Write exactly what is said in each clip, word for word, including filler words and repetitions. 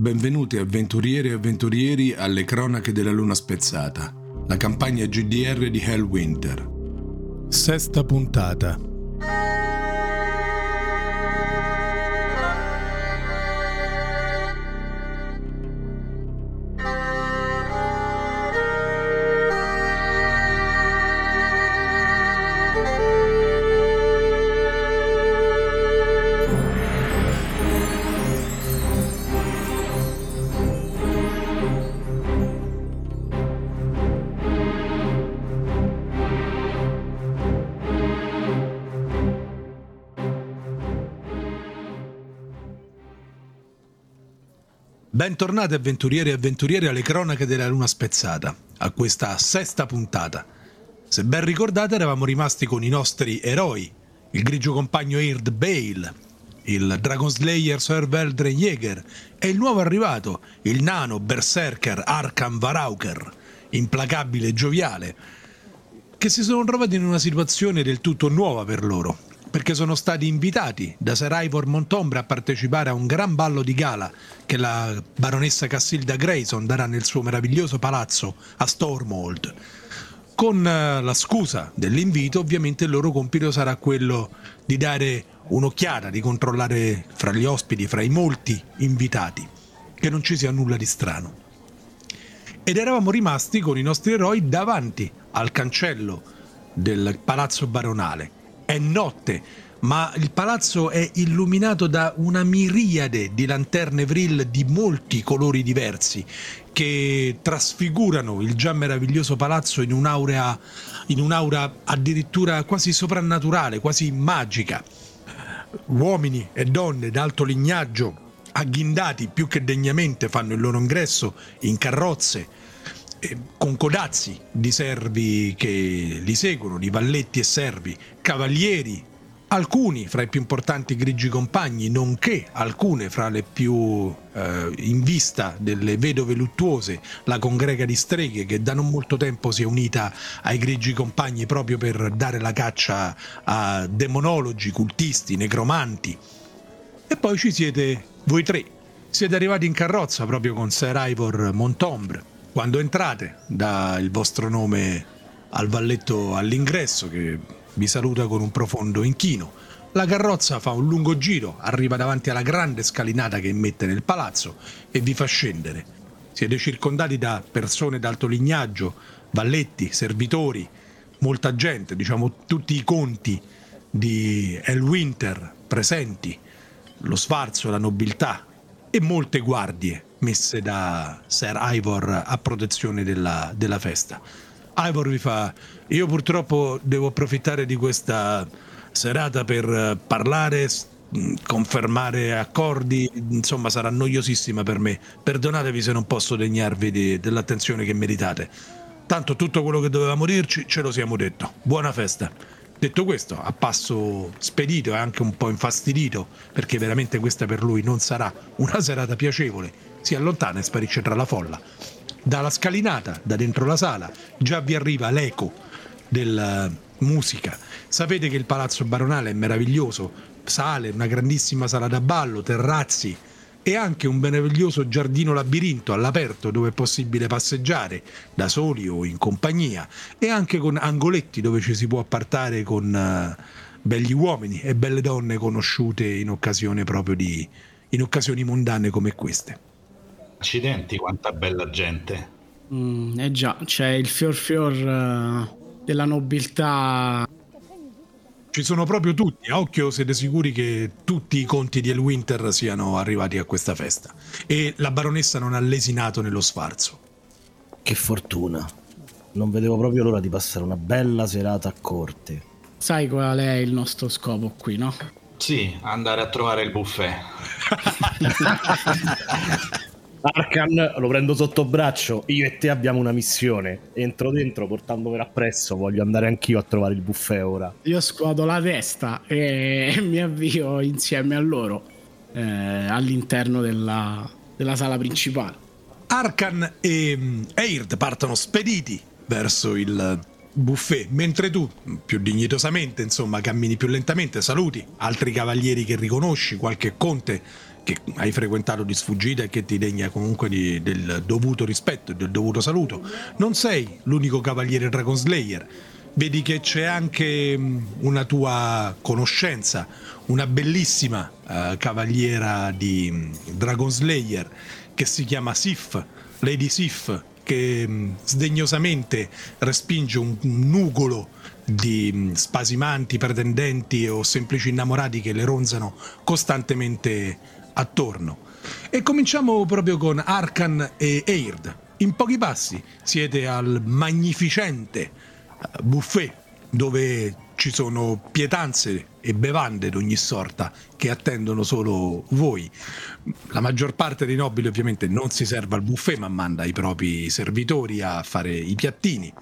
Benvenuti avventuriere e avventurieri alle Cronache della Luna Spezzata, la campagna G D R di Hellwinter. Sesta puntata. Bentornati avventurieri e avventuriere alle Cronache della Luna Spezzata, a questa sesta puntata. Se ben ricordate eravamo rimasti con i nostri eroi, il grigio compagno Eyrdd Bale, il Dragon Slayer Sir Veldren Jäger e il nuovo arrivato, il nano berserker Arkan Varauker, implacabile e gioviale, che si sono trovati in una situazione del tutto nuova per loro, perché sono stati invitati da Sir Ivor Montombre a partecipare a un gran ballo di gala che la baronessa Cassilda Grayson darà nel suo meraviglioso palazzo a Stormhold. Con la scusa dell'invito, ovviamente il loro compito sarà quello di dare un'occhiata, di controllare fra gli ospiti, fra i molti invitati, che non ci sia nulla di strano. Ed eravamo rimasti con i nostri eroi davanti al cancello del palazzo baronale. È notte, ma il palazzo è illuminato da una miriade di lanterne Vril di molti colori diversi che trasfigurano il già meraviglioso palazzo in un'aura, in un'aura addirittura quasi soprannaturale, quasi magica. Uomini e donne d'alto lignaggio, agghindati più che degnamente, fanno il loro ingresso in carrozze, con codazzi di servi che li seguono, di valletti e servi, cavalieri, alcuni fra i più importanti grigi compagni, nonché alcune fra le più eh, in vista delle vedove luttuose, la congrega di streghe che da non molto tempo si è unita ai grigi compagni proprio per dare la caccia a demonologi, cultisti, necromanti. E poi ci siete voi tre, siete arrivati in carrozza proprio con Sir Ivor Montombre. Quando entrate, dà il vostro nome al valletto all'ingresso che vi saluta con un profondo inchino. La carrozza fa un lungo giro, arriva davanti alla grande scalinata che immette nel palazzo e vi fa scendere. Siete circondati da persone d'alto lignaggio, valletti, servitori, molta gente, diciamo tutti i conti di Hellwinter presenti, lo sfarzo, la nobiltà e molte guardie messe da Sir Ivor a protezione della, della festa. Ivor vi fa: io purtroppo devo approfittare di questa serata per parlare, confermare accordi, insomma sarà noiosissima per me, perdonatevi se non posso degnarvi di, dell'attenzione che meritate, tanto tutto quello che dovevamo dirci ce lo siamo detto, buona festa. Detto questo, a passo spedito e anche un po' infastidito, perché veramente questa per lui non sarà una serata piacevole, si allontana e sparisce tra la folla. Dalla scalinata, da dentro la sala, già vi arriva l'eco della musica. Sapete che il palazzo baronale è meraviglioso, sale, una grandissima sala da ballo, terrazzi e anche un meraviglioso giardino labirinto all'aperto dove è possibile passeggiare da soli o in compagnia, e anche con angoletti dove ci si può appartare con uh, belli uomini e belle donne conosciute in occasione proprio di in occasioni mondane come queste. Accidenti, quanta bella gente. Mm, eh già, c'è cioè il fior fior uh, della nobiltà. Ci sono proprio tutti, a occhio siete sicuri che tutti i conti di Hellwinter siano arrivati a questa festa. E la baronessa non ha lesinato nello sfarzo. Che fortuna, non vedevo proprio l'ora di passare una bella serata a corte. Sai qual è il nostro scopo qui, no? Sì, andare a trovare il buffet. Arkan lo prendo sotto braccio, io e te abbiamo una missione, entro dentro portandomela appresso, voglio andare anch'io a trovare il buffet ora. Io scuoto la testa e mi avvio insieme a loro eh, all'interno della, della sala principale. Arkan e Eyrdd partono spediti verso il buffet, mentre tu, più dignitosamente insomma, cammini più lentamente, saluti altri cavalieri che riconosci, qualche conte che hai frequentato di sfuggita e che ti degna comunque di, del dovuto rispetto e del dovuto saluto. Non sei l'unico cavaliere Dragonslayer. Vedi che c'è anche una tua conoscenza, una bellissima uh, cavaliera di um, Dragonslayer che si chiama Sif, Lady Sif, che um, sdegnosamente respinge un, un nugolo di spasimanti, pretendenti o semplici innamorati che le ronzano costantemente attorno. E cominciamo proprio con Arkan e Eyrdd. In pochi passi siete al magnificente buffet dove ci sono pietanze e bevande d'ogni sorta che attendono solo voi. La maggior parte dei nobili ovviamente non si serve al buffet, ma manda i propri servitori a fare i piattini.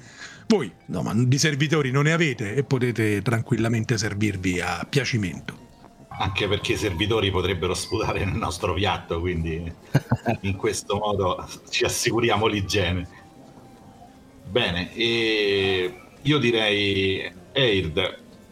Voi, no, ma di servitori non ne avete e potete tranquillamente servirvi a piacimento. Anche perché i servitori potrebbero sputare nel nostro piatto, quindi in questo modo ci assicuriamo l'igiene. Bene, e io direi, Eyrdd,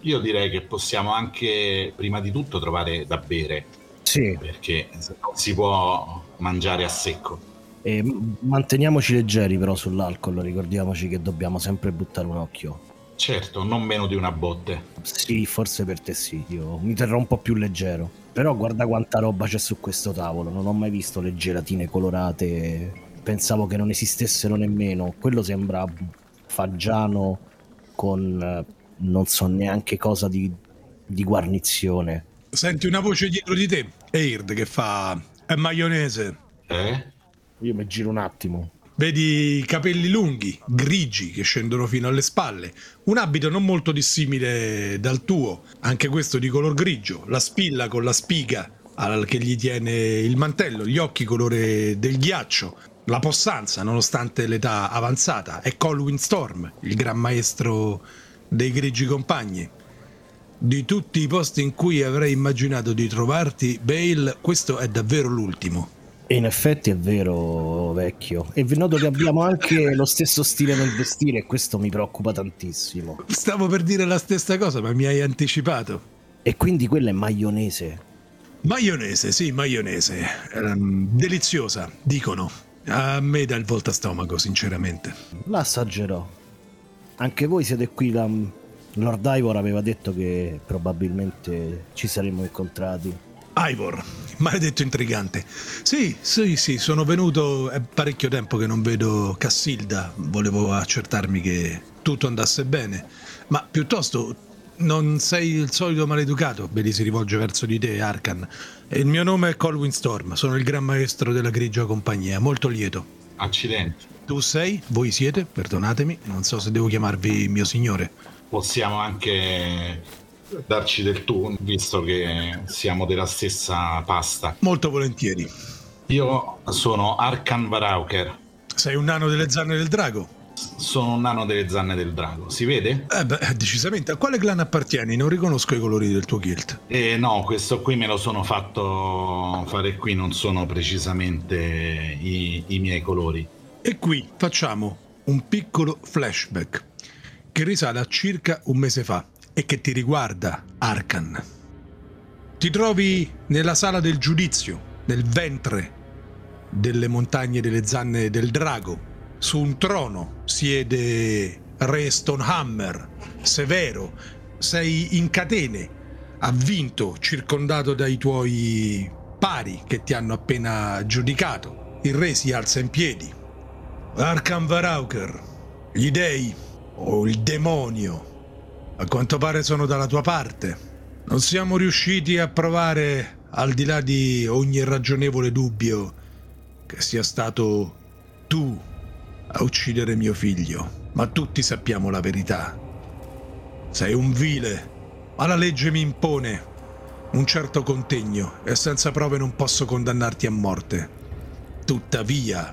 io direi che possiamo anche prima di tutto trovare da bere. Sì. Perché non si può mangiare a secco. E manteniamoci leggeri però sull'alcol, ricordiamoci che dobbiamo sempre buttare un occhio. Certo, non meno di una botte. Sì, forse per te sì, io mi terrò un po' più leggero. Però guarda quanta roba c'è su questo tavolo, non ho mai visto le gelatine colorate, pensavo che non esistessero nemmeno. Quello sembra fagiano con non so neanche cosa di, di guarnizione. Senti una voce dietro di te, Eyrdd, che fa... è maionese. Eh? Io mi giro un attimo. Vedi i capelli lunghi, grigi, che scendono fino alle spalle. Un abito non molto dissimile dal tuo, anche questo di color grigio. La spilla con la spiga che gli tiene il mantello, gli occhi colore del ghiaccio. La possanza, nonostante l'età avanzata, è Colwyn Storm, il gran maestro dei grigi compagni. Di tutti i posti in cui avrei immaginato di trovarti, Bale, questo è davvero l'ultimo. E in effetti è vero, vecchio. E noto che abbiamo anche lo stesso stile nel vestire e questo mi preoccupa tantissimo. Stavo per dire la stessa cosa, ma mi hai anticipato. E quindi quella è maionese. Maionese, sì, maionese. Um, deliziosa, dicono. A me dà il volta stomaco, sinceramente. La assaggerò. Anche voi siete qui da... Lord Ivor aveva detto che probabilmente ci saremmo incontrati. Ivor, maledetto intrigante. Sì, sì, sì, sono venuto. È parecchio tempo che non vedo Cassilda. Volevo accertarmi che tutto andasse bene. Ma piuttosto non sei il solito maleducato. Beli si rivolge verso di te, Arkan. Il mio nome è Colwyn Storm. Sono il gran maestro della grigia compagnia. Molto lieto. Accidenti. Tu sei? Voi siete? Perdonatemi. Non so se devo chiamarvi mio signore. Possiamo anche... darci del tu, visto che siamo della stessa pasta. Molto volentieri. Io sono Arkan Varauker. Sei un nano delle zanne del drago? Sono un nano delle zanne del drago, si vede? Eh beh, decisamente. A quale clan appartieni? Non riconosco i colori del tuo kilt. Eh no, questo qui me lo sono fatto fare qui, non sono precisamente i, i miei colori. E qui facciamo un piccolo flashback che risale a circa un mese fa e che ti riguarda, Arkan. Ti trovi nella sala del giudizio, nel ventre delle montagne delle zanne del drago. Su un trono siede Re Stonehammer, severo. Sei in catene, avvinto, circondato dai tuoi pari che ti hanno appena giudicato. Il re si alza in piedi. Arkan Varauker, gli dei o il demonio a quanto pare sono dalla tua parte. Non siamo riusciti a provare, al di là di ogni ragionevole dubbio, che sia stato tu a uccidere mio figlio, ma tutti sappiamo la verità. Sei un vile, ma la legge mi impone un certo contegno e senza prove non posso condannarti a morte. Tuttavia,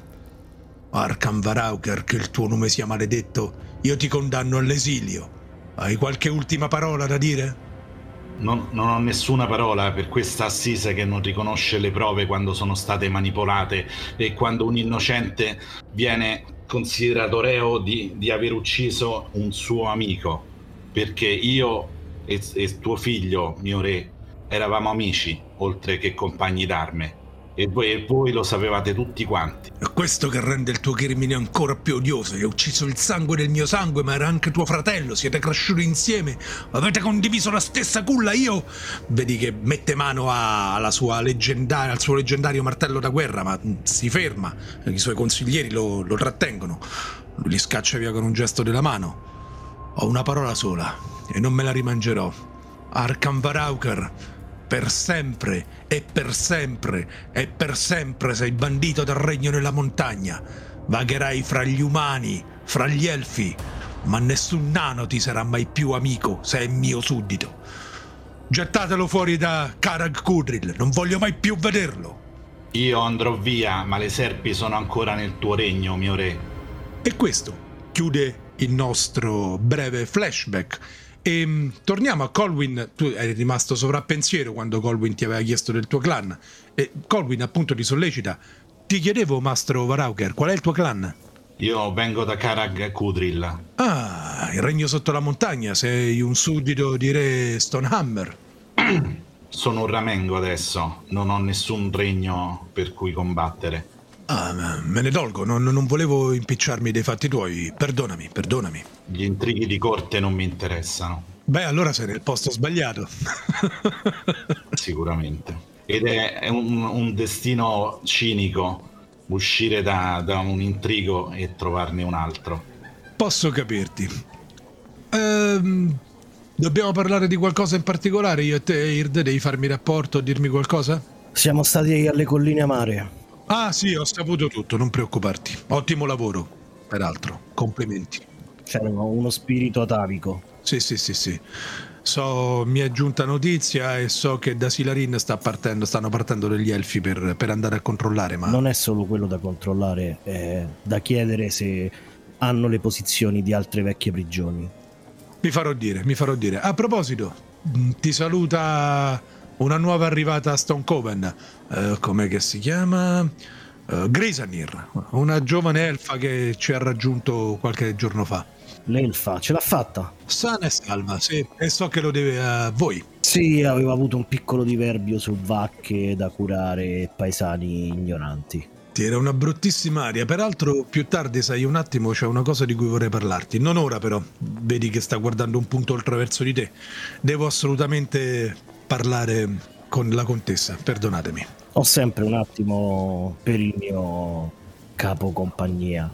Arkan Varauker, che il tuo nome sia maledetto, io ti condanno all'esilio. Hai qualche ultima parola da dire? Non, non ho nessuna parola per questa assise che non riconosce le prove quando sono state manipolate e quando un innocente viene considerato reo di, di aver ucciso un suo amico. Perché io e, e tuo figlio, mio re, eravamo amici, oltre che compagni d'arme. E voi, e voi lo sapevate tutti quanti. È questo che rende il tuo crimine ancora più odioso. Gli ho ucciso il sangue del mio sangue, ma era anche tuo fratello. Siete cresciuti insieme, avete condiviso la stessa culla. Io vedi che mette mano alla sua leggendaria, al suo leggendario martello da guerra, ma si ferma. I suoi consiglieri lo, lo trattengono. Lui li scaccia via con un gesto della mano. Ho una parola sola e non me la rimangerò: Arkan Varauker. Per sempre e per sempre e per sempre sei bandito dal regno della montagna. Vagherai fra gli umani, fra gli elfi, ma nessun nano ti sarà mai più amico se è mio suddito. Gettatelo fuori da Karag Kudril, non voglio mai più vederlo. Io andrò via, ma le serpi sono ancora nel tuo regno, mio re. E questo chiude il nostro breve flashback. E torniamo a Colwyn. Tu eri rimasto sovrappensiero quando Colwyn ti aveva chiesto del tuo clan, e Colwyn appunto ti sollecita. Ti chiedevo, Mastro Varauker, qual è il tuo clan? Io vengo da Karag Kudril. Ah, il regno sotto la montagna. Sei un suddito di re Stonehammer. Sono un ramengo adesso, non ho nessun regno per cui combattere. Ah, me ne dolgo, non, non volevo impicciarmi dei fatti tuoi, perdonami, perdonami. Gli intrighi di corte non mi interessano. Beh, allora sei nel posto sbagliato. Sicuramente. Ed è un, un destino cinico uscire da, da un intrigo e trovarne un altro. Posso capirti. Ehm, dobbiamo parlare di qualcosa in particolare, io e te, Eyrdd? Devi farmi rapporto, dirmi qualcosa? Siamo stati alle colline amare. Ah sì, ho saputo tutto, non preoccuparti. Ottimo lavoro, peraltro, complimenti. C'era uno spirito atavico. Sì, sì, sì, sì. So, mi è giunta notizia e so che da Silarin sta partendo, stanno partendo degli elfi per, per andare a controllare, ma... Non è solo quello da controllare, è da chiedere se hanno le posizioni di altre vecchie prigioni. Mi farò dire, mi farò dire. A proposito, ti saluta... una nuova arrivata a Stone Coven, uh, com'è che si chiama? Uh, Grisannir, una giovane elfa che ci ha raggiunto qualche giorno fa. L'elfa ce l'ha fatta? Sana e salva, sì, e so che lo deve a voi. Sì, aveva avuto un piccolo diverbio su vacche da curare e paesani ignoranti. Ti era una bruttissima aria, peraltro più tardi, sai, un attimo c'è una cosa di cui vorrei parlarti. Non ora però, vedi che sta guardando un punto oltreverso di te. Devo assolutamente... parlare con la contessa, perdonatemi. Ho sempre un attimo per il mio capo compagnia.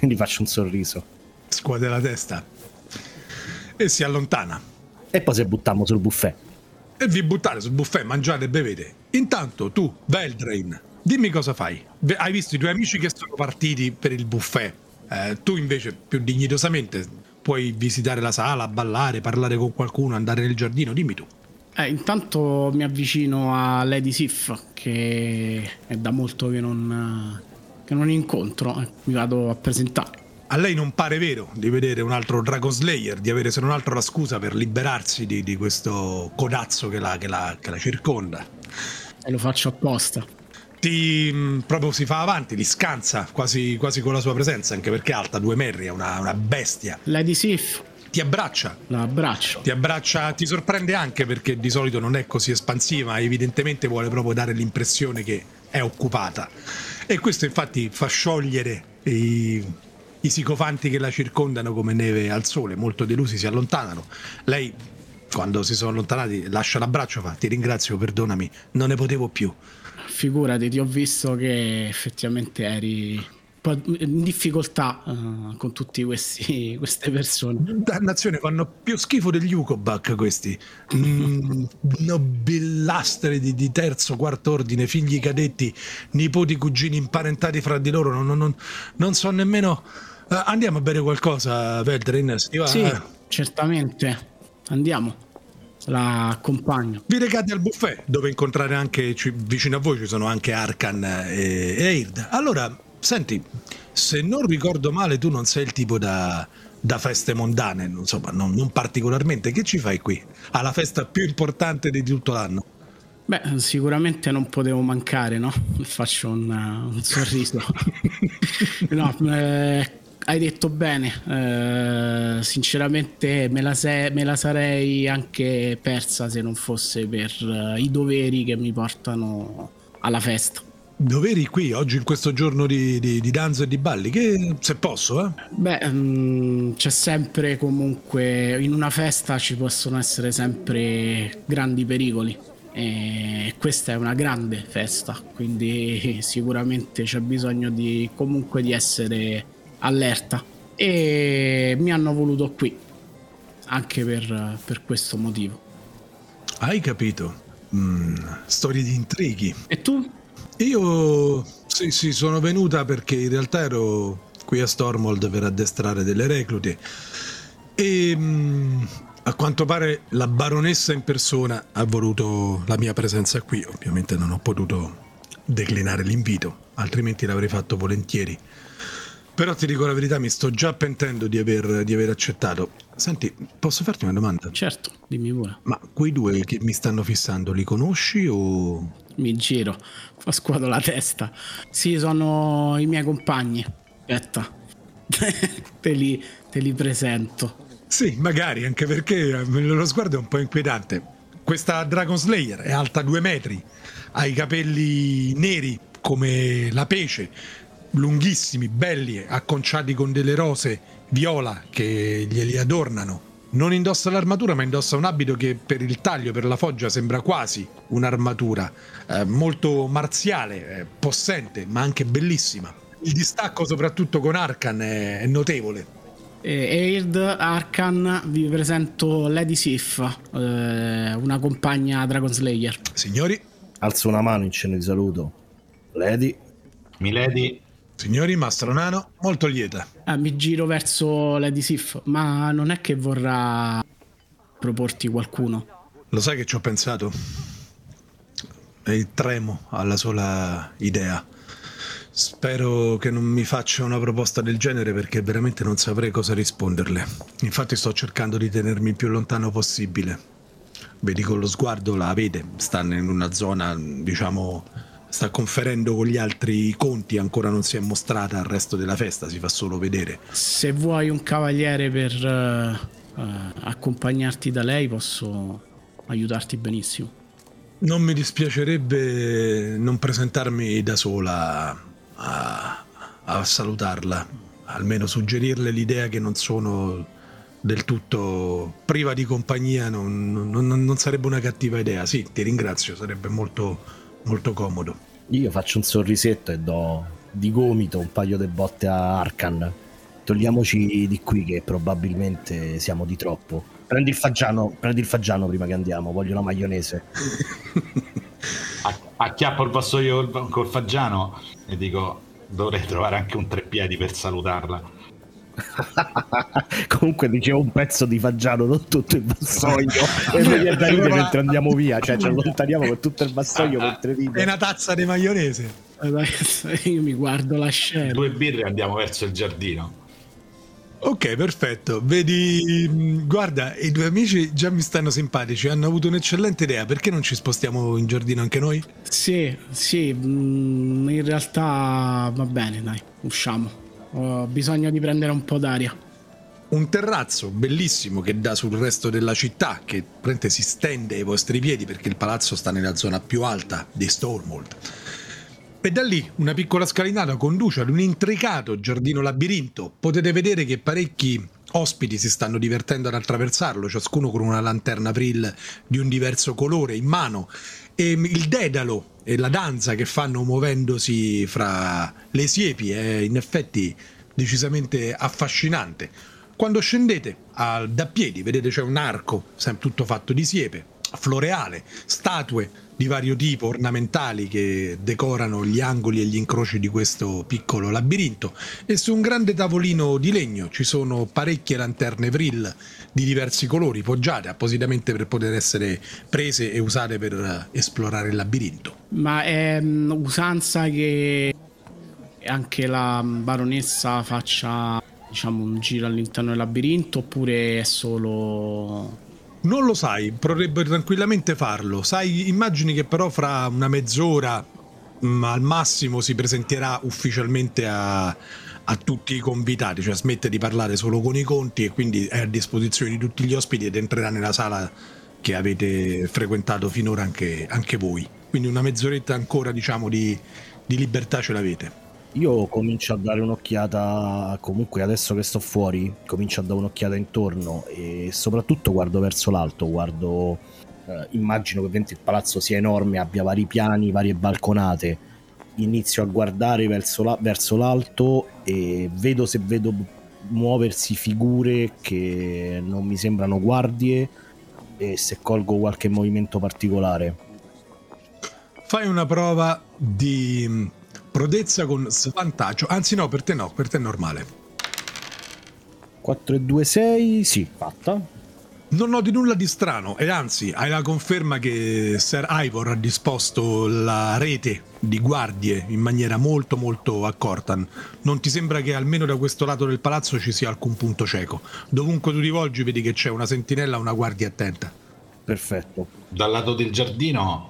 Gli faccio un sorriso. Scuote la testa e si allontana. E poi se buttiamo sul buffet. E vi buttate sul buffet, mangiate e bevete. Intanto tu, Veldren, dimmi cosa fai. Hai visto i tuoi amici che sono partiti per il buffet. Eh, tu invece più dignitosamente puoi visitare la sala, ballare, parlare con qualcuno, andare nel giardino, dimmi tu. Eh, intanto mi avvicino a Lady Sif, che è da molto che non, che non incontro, mi vado a presentare. A lei non pare vero di vedere un altro Dragon Slayer, di avere se non altro la scusa per liberarsi di, di questo codazzo che la, che, la, che la circonda. E lo faccio apposta. Ti mh, proprio si fa avanti, li scansa quasi, quasi con la sua presenza, anche perché è alta due merri, è una, una bestia. Lady Sif ti abbraccia. La abbraccio. Ti abbraccia, ti sorprende anche perché di solito non è così espansiva, evidentemente vuole proprio dare l'impressione che è occupata. E questo infatti fa sciogliere i, i sicofanti che la circondano come neve al sole, molto delusi si allontanano. Lei, quando si sono allontanati, lascia l'abbraccio, fa: ti ringrazio, perdonami, non ne potevo più. Figurati, ti ho visto che effettivamente eri... in difficoltà uh, con tutti questi queste persone. Dannazione, fanno più schifo degli Ucobac questi. Mm, nobillastre di, di terzo, quarto ordine, figli cadetti, nipoti, cugini imparentati fra di loro. Non, non, non, non so nemmeno. Uh, andiamo a bere qualcosa, Veldren? Sì, certamente. Andiamo. La accompagno. Vi recate al buffet, dove incontrare anche ci, vicino a voi ci sono anche Arkan e Eyrdd. Allora. Senti, se non ricordo male tu non sei il tipo da, da feste mondane, insomma, non, non particolarmente. Che ci fai qui? Alla festa più importante di tutto l'anno. Beh, sicuramente non potevo mancare, no? Faccio un, un sorriso. No, eh, hai detto bene, eh, sinceramente me la, se- me la sarei anche persa se non fosse per uh, i doveri che mi portano alla festa. Doveri qui, oggi, in questo giorno di, di, di danza e di balli, che se posso, eh? Beh, mh, c'è sempre comunque, in una festa ci possono essere sempre grandi pericoli. E questa è una grande festa, quindi sicuramente c'è bisogno di comunque di essere allerta. E mi hanno voluto qui, anche per, per questo motivo. Hai capito? Mm, storie di intrighi. E tu? Io sì, sì, sono venuta perché in realtà ero qui a Stormhold per addestrare delle reclute e mh, a quanto pare la baronessa in persona ha voluto la mia presenza qui. Ovviamente non ho potuto declinare l'invito, altrimenti l'avrei fatto volentieri. Però ti dico la verità, mi sto già pentendo di aver, di aver accettato. Senti, posso farti una domanda? Certo, dimmi pure. Ma quei due che mi stanno fissando, li conosci o...? Mi giro, scuoto la testa. Sì, sono i miei compagni. Aspetta, te, li, te li presento. Sì, magari, anche perché lo sguardo è un po' inquietante. Questa Dragon Slayer è alta due metri, ha i capelli neri come la pece, lunghissimi, belli, acconciati con delle rose viola che glieli adornano. Non indossa l'armatura, ma indossa un abito che per il taglio, per la foggia, sembra quasi un'armatura, eh, molto marziale, eh, possente, ma anche bellissima. Il distacco soprattutto con Arkan è, è notevole. Eyrdd, Arkan, vi presento Lady Sif, eh, una compagna Dragon Slayer. Signori, alzo una mano in cenno di saluto. Lady Milady. Signori, Mastronano, molto lieta. Ah, mi giro verso Lady Sif, ma non è che vorrà proporti qualcuno? Lo sai che ci ho pensato? E tremo alla sola idea. Spero che non mi faccia una proposta del genere perché veramente non saprei cosa risponderle. Infatti sto cercando di tenermi il più lontano possibile. Vedi con lo sguardo, la vede, sta in una zona, diciamo... sta conferendo con gli altri conti, ancora non si è mostrata al resto della festa, si fa solo vedere. Se vuoi un cavaliere per uh, uh, accompagnarti da lei, posso aiutarti benissimo. Non mi dispiacerebbe non presentarmi da sola a, a salutarla, almeno suggerirle l'idea che non sono del tutto priva di compagnia, non, non, non sarebbe una cattiva idea. Sì, ti ringrazio, sarebbe molto... molto comodo. Io faccio un sorrisetto e do di gomito un paio di botte a Arkan. Togliamoci di qui che probabilmente siamo di troppo. Prendi il fagiano, prendi il fagiano prima che andiamo, voglio la maionese. Acchiappo il vassoio col, col fagiano e dico dovrei trovare anche un treppiedi per salutarla. Comunque dicevo un pezzo di fagiano, non tutto il vassoio. E noi è da ridere mentre andiamo via, cioè ci allontaniamo con tutto il vassoio mentre ride. E una tazza di maionese. Io mi guardo la scena. Due birre e andiamo verso il giardino. Ok, perfetto. Vedi, guarda, i due amici già mi stanno simpatici, hanno avuto un'eccellente idea. Perché non ci spostiamo in giardino anche noi? Sì, sì, in realtà va bene, dai, usciamo. Ho bisogno di prendere un po' d'aria. Un terrazzo bellissimo che dà sul resto della città, che praticamente si stende ai vostri piedi perché il palazzo sta nella zona più alta di Stormhold. E da lì una piccola scalinata conduce ad un intricato giardino labirinto. Potete vedere che parecchi ospiti si stanno divertendo ad attraversarlo, ciascuno con una lanterna April di un diverso colore in mano, e il dedalo e la danza che fanno muovendosi fra le siepi è in effetti decisamente affascinante. Quando scendete a, da piedi vedete c'è un arco tutto fatto di siepe, floreale, statue di vario tipo ornamentali che decorano gli angoli e gli incroci di questo piccolo labirinto, e su un grande tavolino di legno ci sono parecchie lanterne Vril di diversi colori poggiate appositamente per poter essere prese e usate per esplorare il labirinto. Ma è usanza che anche la baronessa faccia, diciamo, un giro all'interno del labirinto oppure è solo... Non lo sai, potrebbe tranquillamente farlo. Sai, immagini che però fra una mezz'ora ma al massimo si presenterà ufficialmente a, a tutti i convitati, cioè smette di parlare solo con i conti e quindi è a disposizione di tutti gli ospiti ed entrerà nella sala che avete frequentato finora anche, anche voi. Quindi una mezz'oretta ancora, diciamo, di, di libertà ce l'avete. Io comincio a dare un'occhiata, comunque adesso che sto fuori, comincio a dare un'occhiata intorno e soprattutto guardo verso l'alto, guardo, eh, immagino che il palazzo sia enorme, abbia vari piani, varie balconate, inizio a guardare verso, la, verso l'alto e vedo se vedo muoversi figure che non mi sembrano guardie e se colgo qualche movimento particolare. Fai una prova di... prodezza con svantaggio, anzi no, per te no, per te è normale. quattro e due sei, sì, fatta. Non noti nulla di strano, e anzi, hai la conferma che Sir Ivor ha disposto la rete di guardie in maniera molto molto accorta. Non ti sembra che almeno da questo lato del palazzo ci sia alcun punto cieco. Dovunque tu rivolgi vedi che c'è una sentinella, una guardia attenta. Perfetto. Dal lato del giardino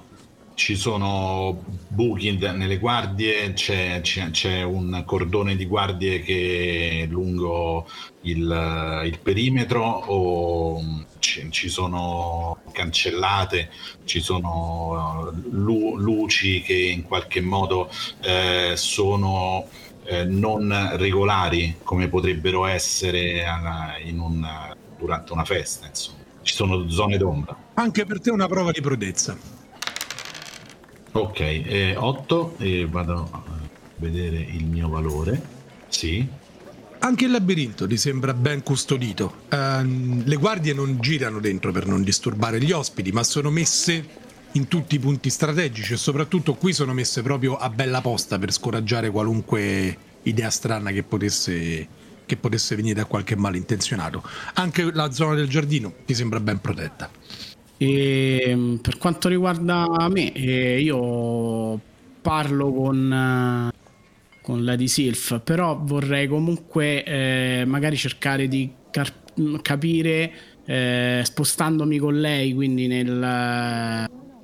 ci sono buchi nelle guardie, c'è, c'è, c'è un cordone di guardie che è lungo il, il perimetro, o ci, ci sono cancellate, ci sono lu, luci che in qualche modo eh, sono eh, non regolari come potrebbero essere in un, durante una festa, insomma. Ci sono zone d'ombra. Anche per te una prova di prodezza. Ok, eh, otto, e eh, vado a vedere il mio valore. Sì. Anche il labirinto ti sembra ben custodito. Uh, le guardie non girano dentro per non disturbare gli ospiti, ma sono messe in tutti i punti strategici e soprattutto qui sono messe proprio a bella posta per scoraggiare qualunque idea strana che potesse, che potesse venire da qualche malintenzionato. Anche la zona del giardino ti sembra ben protetta. E per quanto riguarda me, eh, io parlo con, con Lady Sif, però vorrei comunque eh, magari cercare di car- capire, eh, spostandomi con lei, quindi nel,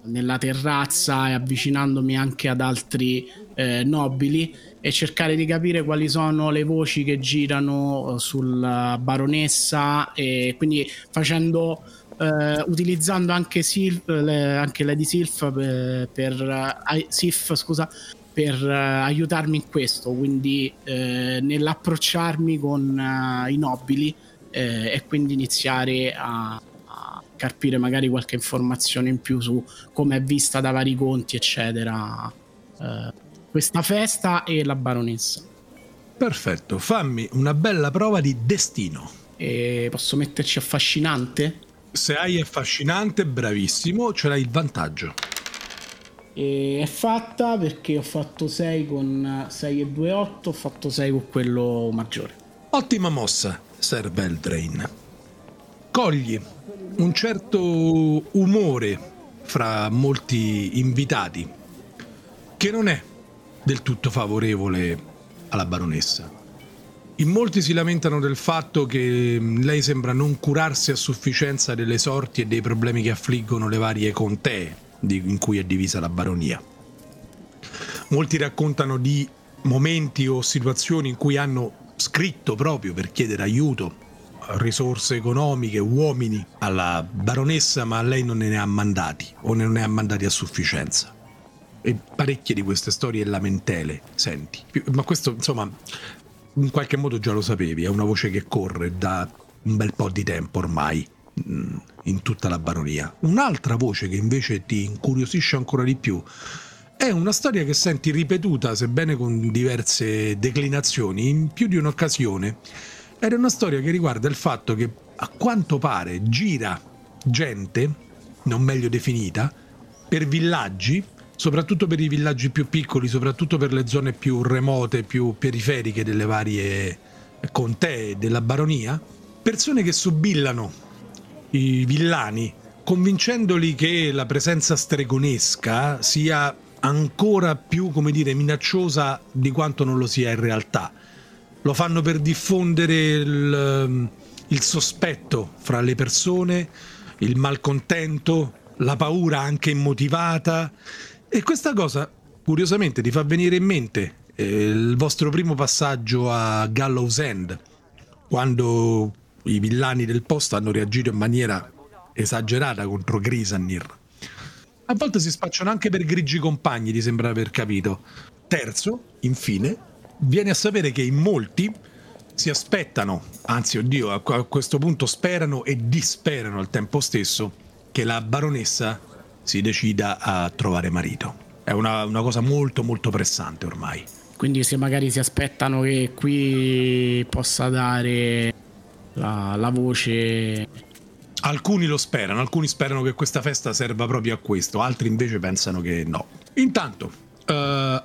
nella terrazza e avvicinandomi anche ad altri eh, nobili, e cercare di capire quali sono le voci che girano sulla baronessa, e quindi facendo... Uh, utilizzando anche, Sif, le, anche Lady Sif per, per, uh, Sif, scusa, per uh, aiutarmi in questo, quindi uh, nell'approcciarmi con uh, i nobili uh, e quindi iniziare a, a carpire magari qualche informazione in più su come è vista da vari conti eccetera uh, questa festa e la baronessa. Perfetto, fammi una bella prova di destino. E posso metterci affascinante? Se hai affascinante, bravissimo, ce l'hai il vantaggio. E è fatta perché ho fatto sei con sei e due otto, ho fatto sei con quello maggiore. Ottima mossa, Sir Veldren. Cogli un certo umore fra molti invitati che non è del tutto favorevole alla baronessa. In molti si lamentano del fatto che lei sembra non curarsi a sufficienza delle sorti e dei problemi che affliggono le varie contee in cui è divisa la baronia. Molti raccontano di momenti o situazioni in cui hanno scritto proprio per chiedere aiuto, risorse economiche, uomini alla baronessa, ma lei non ne ha mandati o non ne ha mandati a sufficienza. E parecchie di queste storie e lamentele, senti. Ma questo, insomma... in qualche modo già lo sapevi, è una voce che corre da un bel po' di tempo ormai in tutta la baronia. Un'altra voce che invece ti incuriosisce ancora di più è una storia che senti ripetuta, sebbene con diverse declinazioni, in più di un'occasione. Ed è una storia che riguarda il fatto che a quanto pare gira gente, non meglio definita, per villaggi, soprattutto per i villaggi più piccoli, soprattutto per le zone più remote, più periferiche delle varie contee della baronia, persone che sobillano i villani, convincendoli che la presenza stregonesca sia ancora più, come dire, minacciosa di quanto non lo sia in realtà. Lo fanno per diffondere il, il sospetto fra le persone, il malcontento, la paura anche immotivata. E questa cosa curiosamente ti fa venire in mente eh, il vostro primo passaggio a Gallows End, quando i villani del posto hanno reagito in maniera esagerata contro Grisannir. A volte si spacciano anche per grigi compagni, ti sembra aver capito. Terzo, infine, viene a sapere che in molti si aspettano, anzi oddio, a questo punto sperano e disperano al tempo stesso, che la baronessa si decida a trovare marito. È una, una cosa molto molto pressante ormai. Quindi se magari si aspettano che qui possa dare la, la voce... Alcuni lo sperano, alcuni sperano che questa festa serva proprio a questo, altri invece pensano che no. Intanto, uh,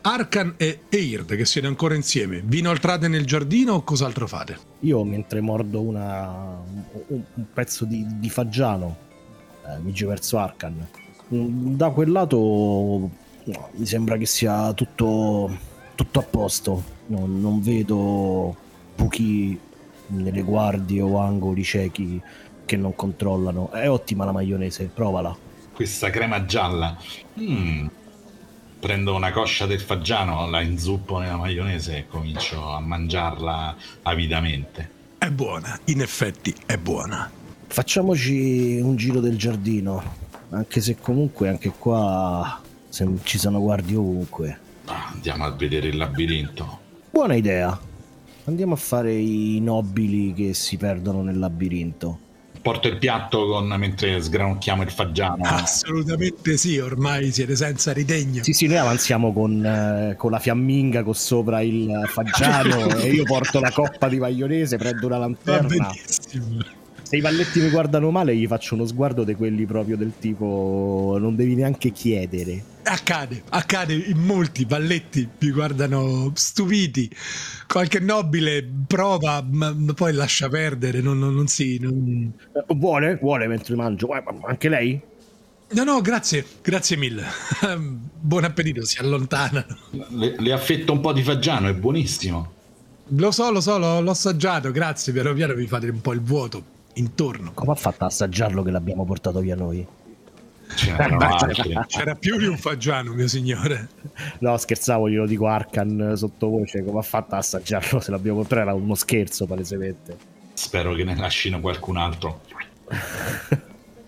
Arkan e Eyrdd, che siete ancora insieme, vi inoltrate nel giardino o cos'altro fate? Io, mentre mordo una, un, un pezzo di, di fagiano, eh, mi giro verso Arkan. Da quel lato no, mi sembra che sia tutto, tutto a posto, no, non vedo buchi nelle guardie o angoli ciechi che non controllano. È ottima la maionese, provala. Questa crema gialla. Mm. Prendo una coscia del fagiano, la inzuppo nella maionese e comincio a mangiarla avidamente. È buona, in effetti è buona. Facciamoci un giro del giardino, anche se comunque anche qua ci sono guardie ovunque. Ah, andiamo a vedere il labirinto. Buona idea. Andiamo a fare i nobili che si perdono nel labirinto. Porto il piatto con, mentre sgranocchiamo il fagiano. Assolutamente sì, ormai siete senza ritegno. Sì sì, noi avanziamo con, eh, con la fiamminga con sopra il fagiano e io porto la coppa di maionese, prendo una lanterna. Se i valletti mi guardano male gli faccio uno sguardo di quelli proprio del tipo non devi neanche chiedere. Accade, accade in molti, valletti vi guardano stupiti, qualche nobile prova ma poi lascia perdere, non, non, non si... Non... Vuole? Vuole mentre mangio, anche lei? No no, grazie, grazie mille, buon appetito, si allontanano. Le, le affetto un po' di fagiano, è buonissimo. Lo so, lo so, l'ho, l'ho assaggiato, grazie, piano piano vi fate un po' il vuoto intorno. Come ha fatto a assaggiarlo che l'abbiamo portato via noi? C'era, c'era più di un fagiano, mio signore. No, scherzavo, glielo dico Arkan sottovoce. Come ha fatto a assaggiarlo se l'abbiamo portato? Era uno scherzo palesemente. Spero che ne lascino qualcun altro.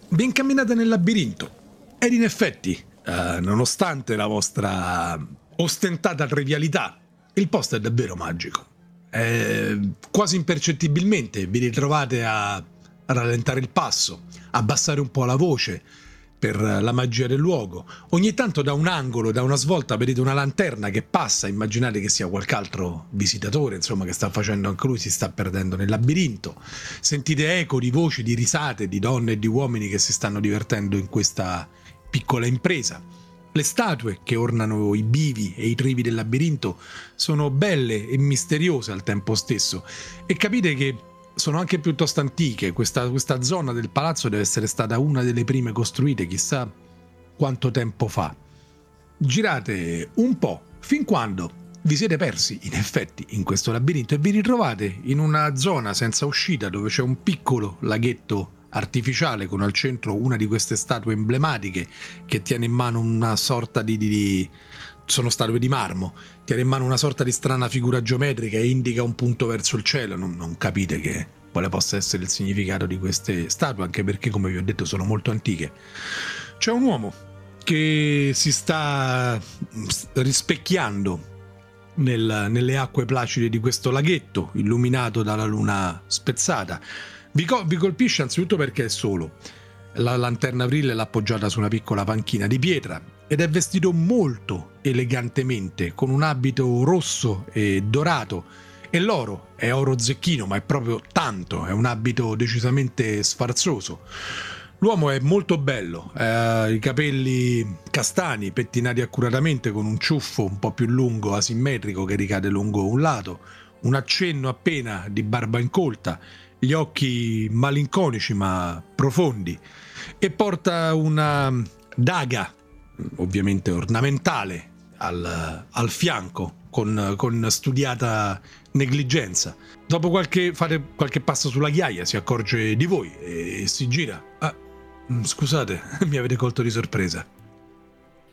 Ben camminata nel labirinto. Ed in effetti, eh, nonostante la vostra ostentata trivialità, il posto è davvero magico. Eh, quasi impercettibilmente vi ritrovate a rallentare il passo, abbassare un po' la voce per la magia del luogo. Ogni tanto da un angolo, da una svolta, vedete una lanterna che passa, immaginate che sia qualche altro visitatore, insomma, che sta facendo anche lui, si sta perdendo nel labirinto. Sentite eco di voci, di risate, di donne e di uomini che si stanno divertendo in questa piccola impresa. Le statue che ornano i bivi e i trivi del labirinto sono belle e misteriose al tempo stesso, e capite che sono anche piuttosto antiche. Questa, questa zona del palazzo deve essere stata una delle prime costruite, chissà quanto tempo fa. Girate un po', fin quando vi siete persi, in effetti, in questo labirinto e vi ritrovate in una zona senza uscita dove c'è un piccolo laghetto artificiale con al centro una di queste statue emblematiche che tiene in mano una sorta di... di, di sono statue di marmo, tiene in mano una sorta di strana figura geometrica e indica un punto verso il cielo. Non, non capite che quale possa essere il significato di queste statue, anche perché, come vi ho detto, sono molto antiche. C'è un uomo che si sta rispecchiando nel, nelle acque placide di questo laghetto illuminato dalla luna spezzata. Vi, co- vi colpisce anzitutto perché è solo. La lanterna aprile l'ha appoggiata su una piccola panchina di pietra ed è vestito molto elegantemente con un abito rosso e dorato, e l'oro è oro zecchino, ma è proprio tanto, è un abito decisamente sfarzoso. L'uomo è molto bello, eh, i capelli castani pettinati accuratamente con un ciuffo un po' più lungo, asimmetrico, che ricade lungo un lato, un accenno appena di barba incolta, gli occhi malinconici ma profondi, e porta una daga ovviamente ornamentale al, al fianco con, con studiata negligenza. Dopo qualche, fate qualche passo sulla ghiaia, si accorge di voi e si gira. Ah, scusate, mi avete colto di sorpresa.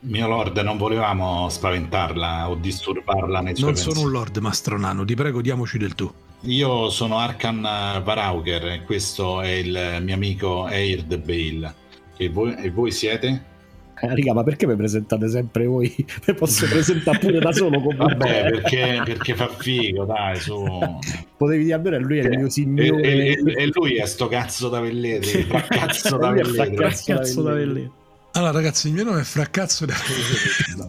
Mio lord, non volevamo spaventarla o disturbarla nei suoi pensieri. Non sono un lord, mastronano, ti prego diamoci del tu. Io sono Arkan Varauker e questo è il mio amico Eyrdd Bale. E voi, e voi siete? Eh, Riga, ma perché mi presentate sempre voi? Mi posso presentare pure da solo con me? Vabbè, perché, perché fa figo, dai, su. Potevi dire, allora lui è il mio signore. E, e, e lui è sto cazzo da vellete, fa cazzo da vellete. Cazzo, cazzo da vellete. Allora ragazzi, il mio nome è Fraccazzo da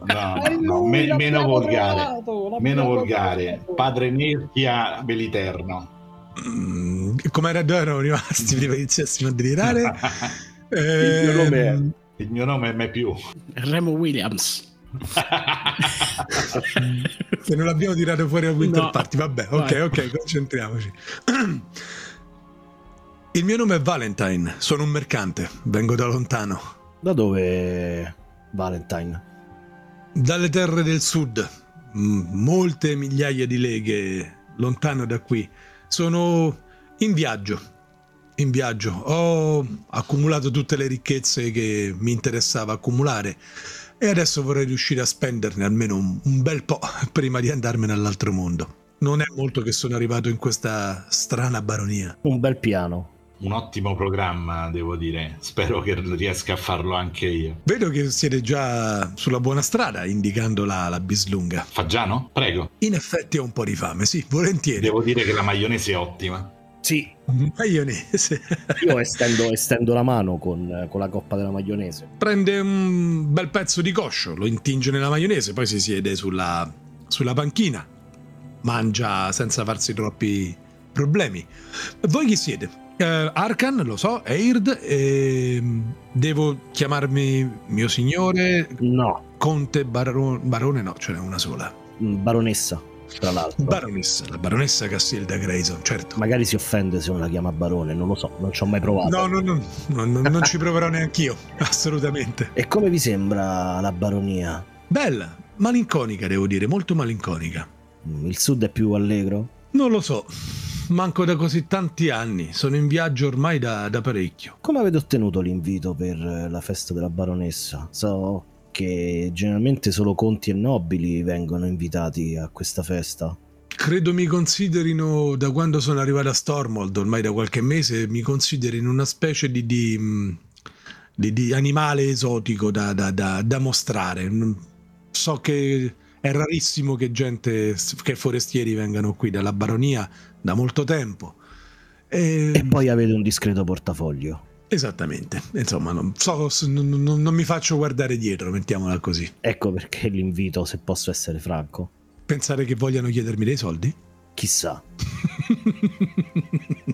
no, no, no, me, meno volgare, meno volgare. Padre Nerchia Beliterno. Mm, come era dove erano rimasti prima che iniziassimo a delirare? eh, il, mio nome è, il mio nome è me più. Remo Williams. Se non l'abbiamo tirato fuori a Winter no. Party, vabbè, ok, vai. Ok, concentriamoci. Il mio nome è Valentine, sono un mercante, vengo da lontano. Da dove, Valentine? Dalle terre del sud, M- molte migliaia di leghe lontano da qui. Sono in viaggio, in viaggio. Ho accumulato tutte le ricchezze che mi interessava accumulare e adesso vorrei riuscire a spenderne almeno un, un bel po' prima di andarmene all'altro mondo. Non è molto che sono arrivato in questa strana baronia. Un bel piano. Un ottimo programma, devo dire. Spero che riesca a farlo anche io. Vedo che siete già sulla buona strada, indicando la, la bislunga. Fagiano? Prego. In effetti ho un po' di fame, sì, volentieri. Devo dire che la maionese è ottima. Sì. Maionese. Io estendo, estendo la mano con, con la coppa della maionese. Prende un bel pezzo di coscio, lo intinge nella maionese, poi si siede sulla, sulla panchina. Mangia senza farsi troppi problemi. Voi chi siete? Uh, Arkan, lo so, Eyrdd, e devo chiamarmi mio signore? No. Conte, baron, barone, no, ce n'è una sola. Baronessa, tra l'altro. Baronessa, la baronessa Cassilda Grayson, certo. Magari si offende se non la chiama barone, non lo so, non ci ho mai provato. No, no, no, no, no non ci proverò neanch'io, assolutamente. E come vi sembra la baronia? Bella, malinconica, devo dire, molto malinconica. Il sud è più allegro? Non lo so. Manco da così tanti anni, sono in viaggio ormai da, da parecchio. Come avete ottenuto l'invito per la festa della baronessa? So che generalmente solo conti e nobili vengono invitati a questa festa. Credo mi considerino, da quando sono arrivato a Stormhold, ormai da qualche mese, mi considerino una specie di, di, di, di animale esotico da, da, da, da mostrare. So che è rarissimo che gente, che forestieri vengano qui dalla baronia da molto tempo. E... e poi avete un discreto portafoglio. Esattamente. Insomma, non, so, non, non, non mi faccio guardare dietro, mettiamola così. Ecco perché l'invito, se posso essere franco. Pensare che vogliano chiedermi dei soldi? Chissà.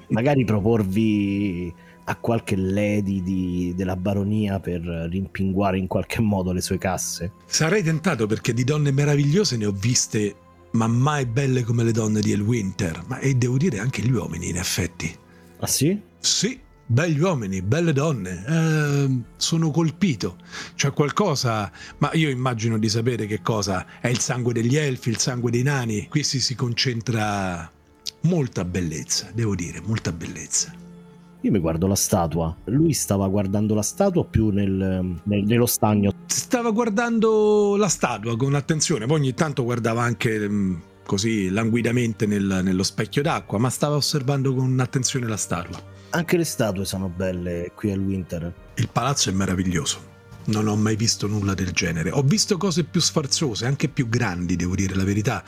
Magari proporvi a qualche lady di, della baronia per rimpinguare in qualche modo le sue casse. Sarei tentato, perché di donne meravigliose ne ho viste, ma mai belle come le donne di Hellwinter, ma e devo dire anche gli uomini, in effetti. Ah sì? Sì, belli uomini, belle donne, eh, sono colpito. C'è qualcosa, ma io immagino di sapere che cosa è il sangue degli elfi, il sangue dei nani. Qui si, si concentra molta bellezza, devo dire, molta bellezza. Io mi guardo la statua. Lui stava guardando la statua più nel, nel, nello stagno? Stava guardando la statua con attenzione, poi ogni tanto guardava anche così languidamente nel, nello specchio d'acqua, ma stava osservando con attenzione la statua. Anche le statue sono belle qui al Winter. Il palazzo è meraviglioso. Non ho mai visto nulla del genere. Ho visto cose più sfarzose, anche più grandi, devo dire la verità.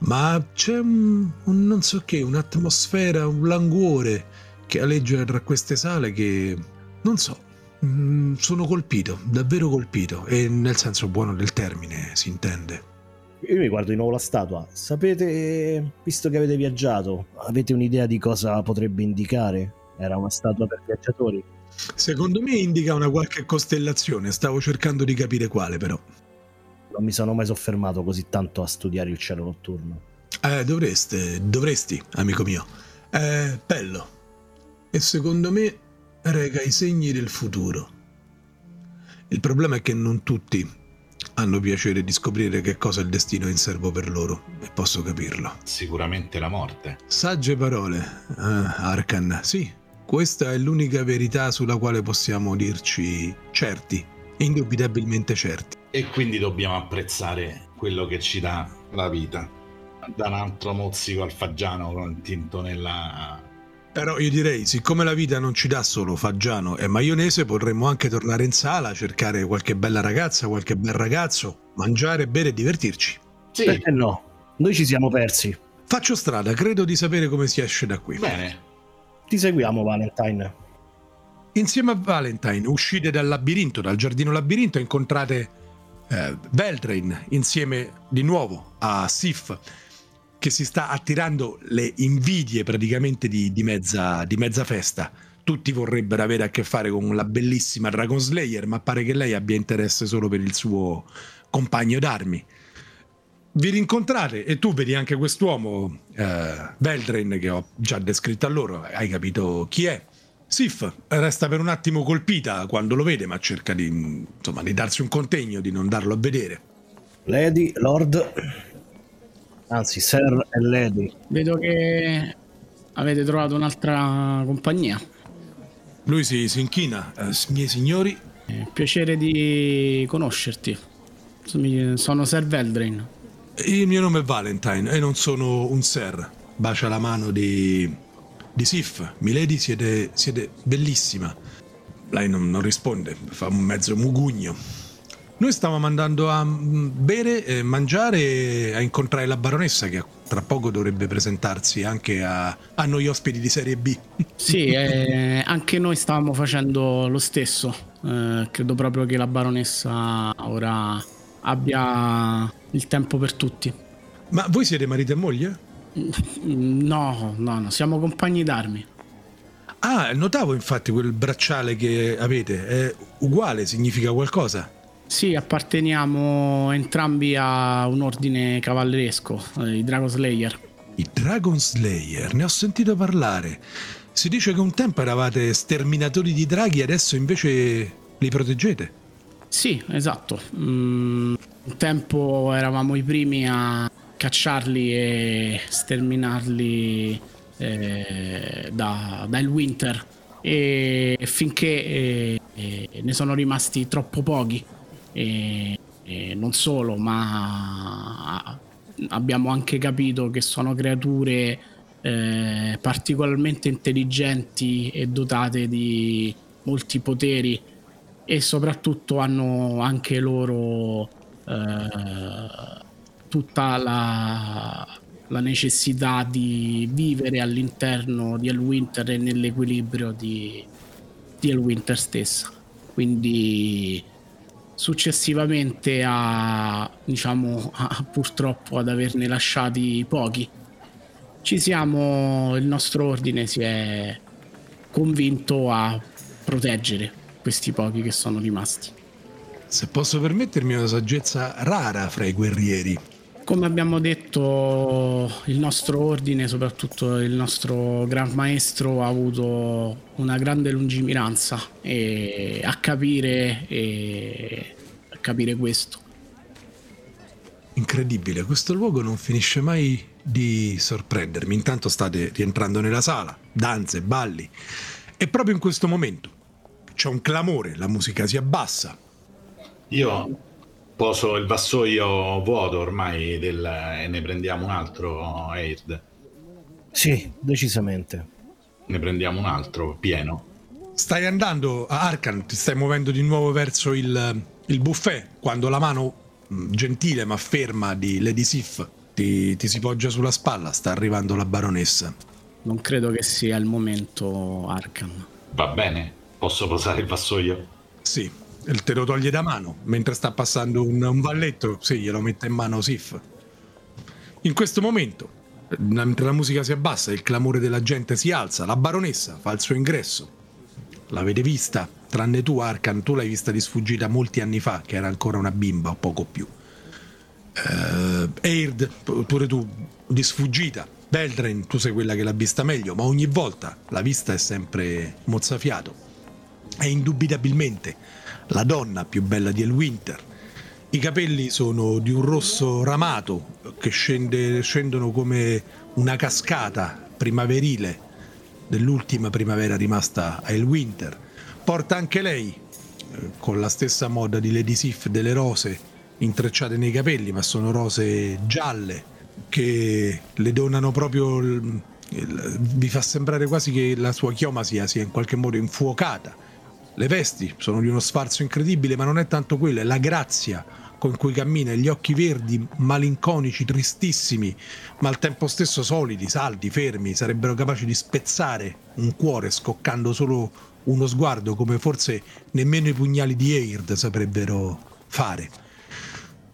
Ma c'è un, un non so che, un'atmosfera, un languore che alleggia tra queste sale che, non so, mh, sono colpito, davvero colpito, e nel senso buono del termine, si intende. Io mi guardo di nuovo la statua. Sapete, visto che avete viaggiato, avete un'idea di cosa potrebbe indicare? Era una statua per viaggiatori? Secondo me indica una qualche costellazione, stavo cercando di capire quale però. Non mi sono mai soffermato così tanto a studiare il cielo notturno. Eh, dovreste, dovresti, amico mio. Eh, bello. E secondo me reca i segni del futuro. Il problema è che non tutti hanno piacere di scoprire che cosa il destino è in serbo per loro, e posso capirlo. Sicuramente la morte. Sagge parole, ah, Arkan. Sì, questa è l'unica verità sulla quale possiamo dirci certi, indubitabilmente certi. e quindi dobbiamo apprezzare quello che ci dà la vita. Da un altro mozzico al fagiano con tinto nella... Però io direi, siccome la vita non ci dà solo fagiano e maionese, potremmo anche tornare in sala, cercare qualche bella ragazza, qualche bel ragazzo, mangiare, bere e divertirci. Sì. Perché no? Noi ci siamo persi. Faccio strada, credo di sapere come si esce da qui. Bene. Ti seguiamo, Valentine. Insieme a Valentine uscite dal labirinto, dal giardino labirinto, incontrate eh, Veldren insieme di nuovo a Sif, che si sta attirando le invidie praticamente di, di, mezza, di mezza festa. Tutti vorrebbero avere a che fare con la bellissima Dragon Slayer, ma pare che lei abbia interesse solo per il suo compagno d'armi. Vi rincontrate e tu vedi anche quest'uomo, eh, Veldren, che ho già descritto a loro, hai capito chi è. Sif resta per un attimo colpita quando lo vede, ma cerca di, insomma, di darsi un contegno, di non darlo a vedere. Lady, Lord... Anzi, Sir e Lady. Vedo che avete trovato un'altra compagnia. Lui si, si inchina, eh, miei signori. Eh, piacere di conoscerti. Sono Sir Veldren. Il mio nome è Valentine e non sono un Sir. Bacia la mano di, di Sif. Milady, siete, siete bellissima. Lei non, non risponde, fa un mezzo mugugno. Noi stavamo andando a bere, eh, mangiare e a incontrare la baronessa, che tra poco dovrebbe presentarsi anche a, a noi ospiti di serie B. Sì, eh, anche noi stavamo facendo lo stesso. Eh, credo proprio che la baronessa ora abbia il tempo per tutti. Ma voi siete marito e moglie? No, no, no, siamo compagni d'armi. Ah, notavo infatti quel bracciale che avete. È uguale, significa qualcosa? Sì, apparteniamo entrambi a un ordine cavalleresco, eh, i Dragon Slayer. I Dragon Slayer, ne ho sentito parlare. Si dice che un tempo eravate sterminatori di draghi e adesso invece li proteggete. Sì, esatto. Mm, un tempo eravamo i primi a cacciarli e sterminarli eh, da, da Hellwinter. E finché eh, ne sono rimasti troppo pochi. E, e non solo, ma abbiamo anche capito che sono creature eh, particolarmente intelligenti e dotate di molti poteri, e soprattutto hanno anche loro eh, tutta la, la necessità di vivere all'interno di Hellwinter e nell'equilibrio di, di Hellwinter stessa. Quindi successivamente a, diciamo, a, purtroppo ad averne lasciati pochi, ci siamo, il nostro ordine si è convinto a proteggere questi pochi che sono rimasti. Se posso permettermi, una saggezza rara fra i guerrieri. Come abbiamo detto, il nostro ordine, soprattutto il nostro gran maestro, ha avuto una grande lungimiranza e a capire e a capire questo. Incredibile, questo luogo non finisce mai di sorprendermi. Intanto state rientrando nella sala, danze, balli, e proprio in questo momento c'è un clamore, la musica si abbassa. Io... poso il vassoio vuoto ormai del, e ne prendiamo un altro, Eyrdd. Sì, decisamente. Ne prendiamo un altro pieno. Stai andando, Arkan, ti stai muovendo di nuovo verso il, il buffet, quando la mano gentile ma ferma di Lady Sif ti, ti si poggia sulla spalla. Sta arrivando la baronessa. Non credo che sia il momento, Arkan. Va bene, posso posare il vassoio? Sì. Te lo toglie da mano mentre sta passando un, un valletto. Sì, glielo mette in mano Sif. In questo momento, mentre la musica si abbassa e il clamore della gente si alza, la baronessa fa il suo ingresso. L'avete vista, tranne tu, Arkan. Tu l'hai vista di sfuggita molti anni fa, che era ancora una bimba o poco più. uh, Eyrdd, pure tu di sfuggita. Veldren, tu sei quella che l'ha vista meglio, ma ogni volta la vista è sempre mozzafiato. È indubitabilmente la donna più bella di Hellwinter. I capelli sono di un rosso ramato che scende, scendono come una cascata primaverile dell'ultima primavera rimasta a Hellwinter. Porta anche lei con la stessa moda di Lady Sif delle rose intrecciate nei capelli, ma sono rose gialle che le donano proprio il, il, vi fa sembrare quasi che la sua chioma sia, sia in qualche modo infuocata. Le vesti sono di uno sfarzo incredibile, ma non è tanto quello, è la grazia con cui cammina, gli occhi verdi, malinconici, tristissimi, ma al tempo stesso solidi, saldi, fermi, sarebbero capaci di spezzare un cuore scoccando solo uno sguardo, come forse nemmeno i pugnali di Eyrdd saprebbero fare.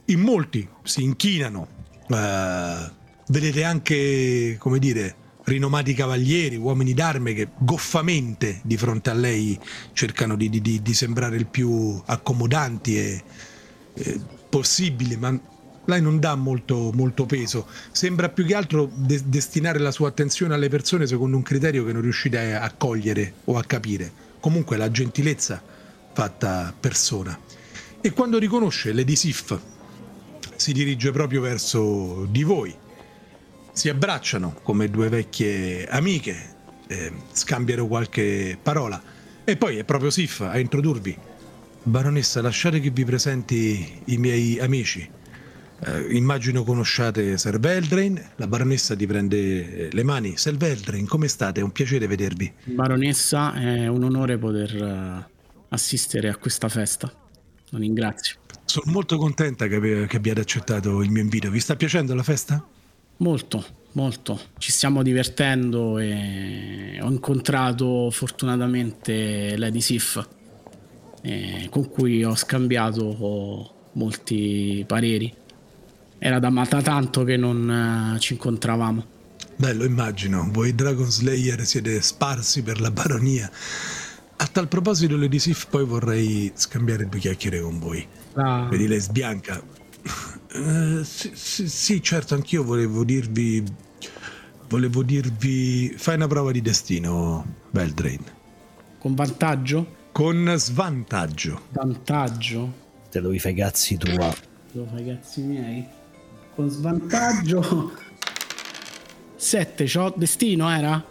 In molti si inchinano, eh, vedete anche, come dire, rinomati cavalieri, uomini d'arme che goffamente di fronte a lei cercano di, di, di sembrare il più accomodanti e... Eh, possibile, ma lei non dà molto, molto peso, sembra più che altro de- destinare la sua attenzione alle persone secondo un criterio che non riuscite a cogliere o a capire, comunque la gentilezza fatta persona. E quando riconosce Lady Sif si dirige proprio verso di voi, si abbracciano come due vecchie amiche, eh, scambiano qualche parola e poi è proprio Sif a introdurvi. Baronessa, lasciate che vi presenti i miei amici. Eh, immagino conosciate Ser Veldren. La baronessa ti prende le mani. Ser Veldren, come state? È un piacere vedervi. Baronessa, è un onore poter assistere a questa festa. La ringrazio. Sono molto contenta che, che abbiate accettato il mio invito. Vi sta piacendo la festa? Molto, molto. Ci stiamo divertendo e ho incontrato fortunatamente Lady Sif, Eh, con cui ho scambiato molti pareri. Era da tanto che non eh, ci incontravamo. Bello, immagino. Voi Dragon Slayer siete sparsi per la baronia. A tal proposito, Lady Sif, poi vorrei scambiare due chiacchiere con voi. Ah. Vedi, lei sbianca. uh, sì, sì, sì, certo, anch'io volevo dirvi volevo dirvi fai una prova di destino, Veldren. Con vantaggio? Con svantaggio. Vantaggio? Te lo fai cazzi tua. Te lo fai cazzi miei? Con svantaggio. sette, c'ho destino era?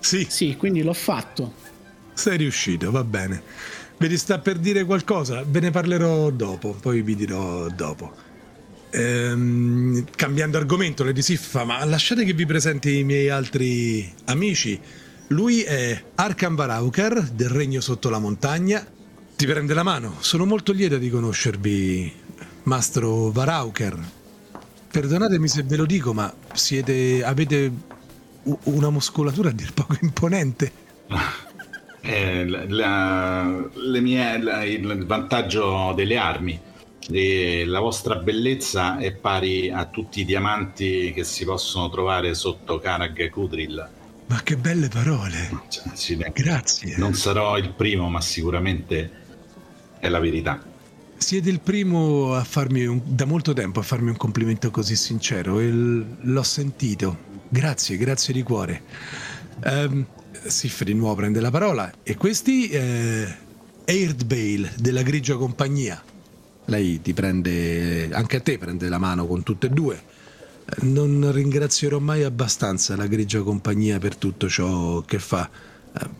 Sì. Sì, quindi l'ho fatto. Sei riuscito, va bene. Ve ne sta per dire qualcosa? Ve ne parlerò dopo, poi vi dirò dopo. Ehm, cambiando argomento, Lady Sif, ma lasciate che vi presenti i miei altri amici. Lui è Arkan Varauker, del Regno Sotto la Montagna. Ti prende la mano. Sono molto lieta di conoscervi, Mastro Varauker. Perdonatemi se ve lo dico, ma siete avete una muscolatura a dir poco imponente. Eh, la, la, le mie, la, il vantaggio delle armi. E la vostra bellezza è pari a tutti i diamanti che si possono trovare sotto Karag Kudril. Ma che belle parole, cioè, sì, grazie. Non sarò il primo, ma sicuramente è la verità. Siete il primo a farmi un, da molto tempo a farmi un complimento così sincero e l- l'ho sentito. Grazie, grazie di cuore. Um, Sif di nuovo prende la parola e questi eh, Eyrdd Bale della Grigia Compagnia. Lei ti prende, anche a te prende la mano con tutte e due. Non ringrazierò mai abbastanza la Grigia Compagnia per tutto ciò che fa.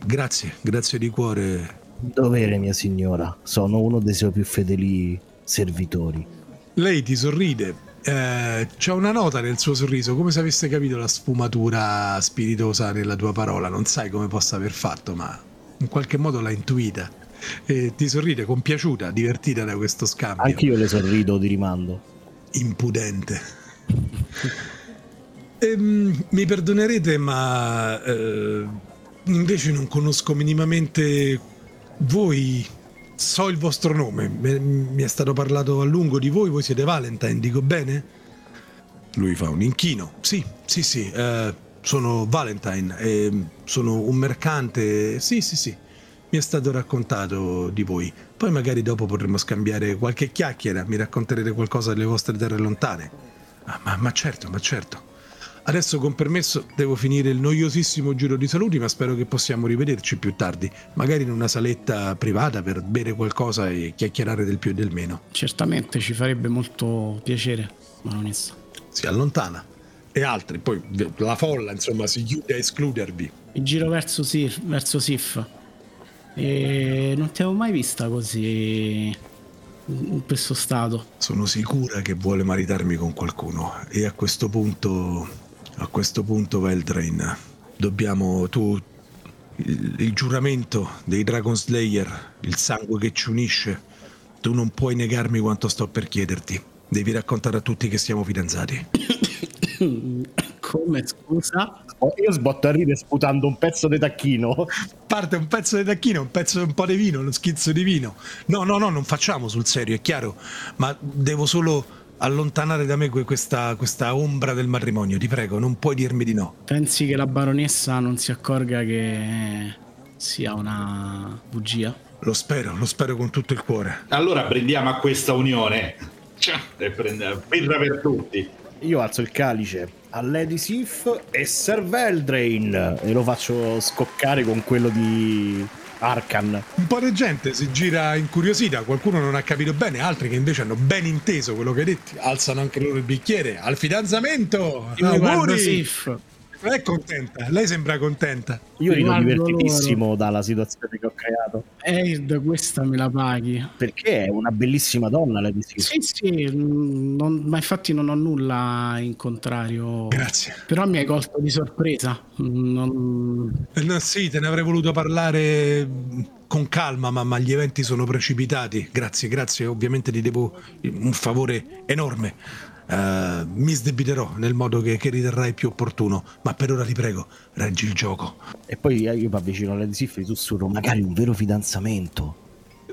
Grazie, grazie di cuore. Dovere, mia signora. Sono uno dei suoi più fedeli servitori. Lei ti sorride. Eh, c'è una nota nel suo sorriso, come se avesse capito la sfumatura spiritosa nella tua parola. Non sai come possa aver fatto, ma in qualche modo l'ha intuita. E ti sorride, compiaciuta, divertita da questo scambio. Anch'io le sorrido di rimando. Impudente. E, mi perdonerete, ma eh, invece non conosco minimamente voi. So il vostro nome, mi è stato parlato a lungo di voi, voi siete Valentine, dico bene? Lui fa un inchino. Sì, sì, sì, eh, sono Valentine, eh, sono un mercante, sì, sì, sì, mi è stato raccontato di voi. Poi magari dopo potremo scambiare qualche chiacchiera, mi racconterete qualcosa delle vostre terre lontane. Ah, ma, ma certo, ma certo. Adesso con permesso devo finire il noiosissimo giro di saluti, ma spero che possiamo rivederci più tardi, magari in una saletta privata per bere qualcosa e chiacchierare del più e del meno. Certamente, ci farebbe molto piacere, baronessa. Si allontana. E altri, poi la folla, insomma, si chiude a escludervi. Mi giro verso Sif, verso Sif. E non ti avevo mai vista così, in questo stato. Sono sicura che vuole maritarmi con qualcuno. E a questo punto, a questo punto Veldren, dobbiamo, tu, il, il giuramento dei Dragon Slayer, il sangue che ci unisce, tu non puoi negarmi quanto sto per chiederti. Devi raccontare a tutti che siamo fidanzati. Come, scusa? Oh, io sbotto a ridere sputando un pezzo di tacchino. Parte un pezzo di tacchino, un pezzo, un po' di vino, uno schizzo di vino. No, no, no, non facciamo sul serio, è chiaro. Ma devo solo allontanare da me questa, questa ombra del matrimonio. Ti prego, non puoi dirmi di no. Pensi che la baronessa non si accorga che sia una bugia? Lo spero, lo spero con tutto il cuore. Allora prendiamo a questa unione. Ciao, e prendiamo birra per tutti. Io alzo il calice a Lady Sif e Sir Veldren e lo faccio scoccare con quello di Arkan. Un po' di gente si gira incuriosita, qualcuno non ha capito bene, altri che invece hanno ben inteso quello che hai detto alzano anche loro il bicchiere. Al fidanzamento! Io auguri! Sif. Lei è contenta, lei sembra contenta. Io rido divertitissimo loro. Dalla situazione che ho creato. Eyrdd, questa me la paghi. Perché è una bellissima donna, lei dice. Sì, sì, non, ma infatti non ho nulla in contrario. Grazie. Però mi hai colto di sorpresa. Non... No, sì, te ne avrei voluto parlare con calma, ma, ma gli eventi sono precipitati. Grazie, grazie. Ovviamente ti devo un favore enorme. Uh, mi sdebiterò nel modo che, che riterrai più opportuno, ma per ora ti prego, reggi il gioco. E poi io mi avvicino alle cifre e sussurro, magari un vero fidanzamento.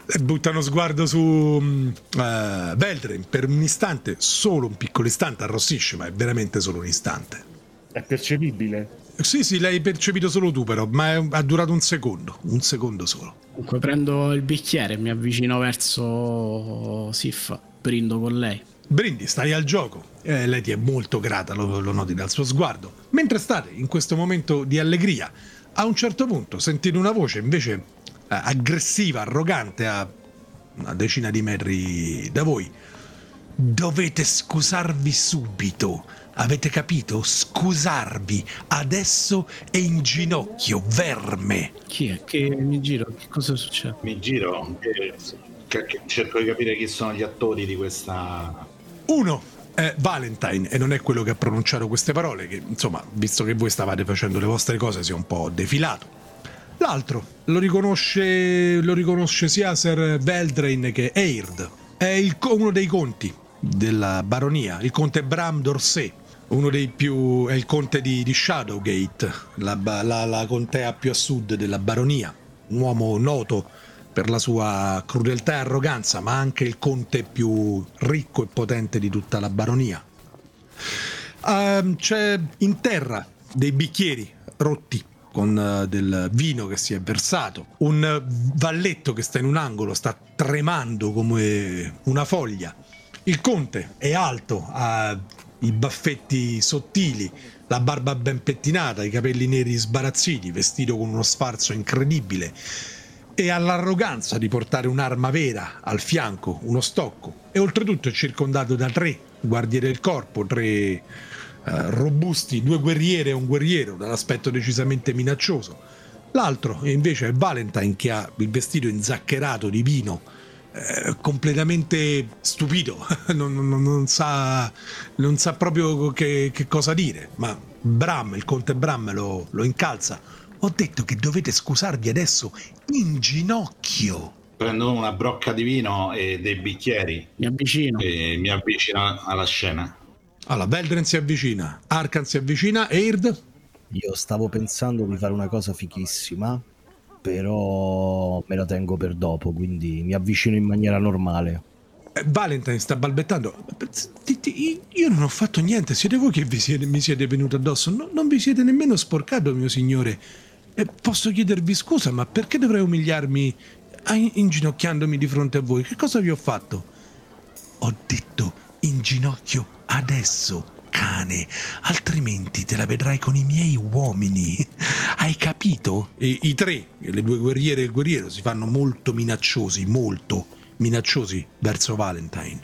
E buttano sguardo su uh, Veldren per un istante, solo un piccolo istante, arrossisce, ma è veramente solo un istante. È percepibile? Sì, sì, l'hai percepito solo tu però, ma è, ha durato un secondo, un secondo solo. Comunque prendo il bicchiere e mi avvicino verso Sif, brindo con lei. Brindi, stai al gioco, eh, lei ti è molto grata, lo, lo noti dal suo sguardo. Mentre state in questo momento di allegria, a un certo punto sentite una voce invece eh, aggressiva, arrogante, a una decina di metri da voi. Dovete scusarvi subito, avete capito? Scusarvi adesso e in ginocchio, verme. Chi è? Che mi giro, che cosa succede? Mi giro, eh, che cerco di capire chi sono gli attori di questa... Uno è Valentine, e non è quello che ha pronunciato queste parole, che insomma, visto che voi stavate facendo le vostre cose, si è un po' defilato. L'altro lo riconosce, lo riconosce sia Sir Veldren che Eyrdd. È il, uno dei conti della baronia, il conte Bram d'Orsay, uno dei più... è il conte di, di Shadowgate, la, la, la contea più a sud della baronia. Un uomo noto per la sua crudeltà e arroganza, ma anche il conte più ricco e potente di tutta la baronia. Uh, c'è in terra dei bicchieri rotti con uh, del vino che si è versato, un valletto che sta in un angolo, sta tremando come una foglia. Il conte è alto, ha i baffetti sottili, la barba ben pettinata, i capelli neri sbarazziti, vestito con uno sfarzo incredibile, e ha l'arroganza di portare un'arma vera al fianco, uno stocco, e oltretutto è circondato da tre guardie del corpo, tre eh, robusti, due guerriere e un guerriero dall'aspetto decisamente minaccioso. L'altro invece è Valentine, che ha il vestito inzaccherato di vino, eh, completamente stupito, non, non, non, sa, non sa proprio che, che cosa dire, ma Bram, il conte Bram lo, lo incalza. Ho detto che dovete scusarvi adesso in ginocchio. Prendo una brocca di vino e dei bicchieri. Mi avvicino. E mi avvicino alla scena. Allora, Veldren si avvicina, Arkan si avvicina, Eyrdd. Io stavo pensando di fare una cosa fichissima, però me la tengo per dopo, quindi mi avvicino in maniera normale. Eh, Valentine sta balbettando. Io non ho fatto niente, siete voi che vi siete, mi siete venuti addosso. No, non vi siete nemmeno sporcato, mio signore. E posso chiedervi scusa, ma perché dovrei umiliarmi inginocchiandomi di fronte a voi? Che cosa vi ho fatto? Ho detto in ginocchio adesso, cane, altrimenti te la vedrai con i miei uomini. Hai capito? E i tre, le due guerriere e il guerriero, si fanno molto minacciosi, molto minacciosi verso Valentine.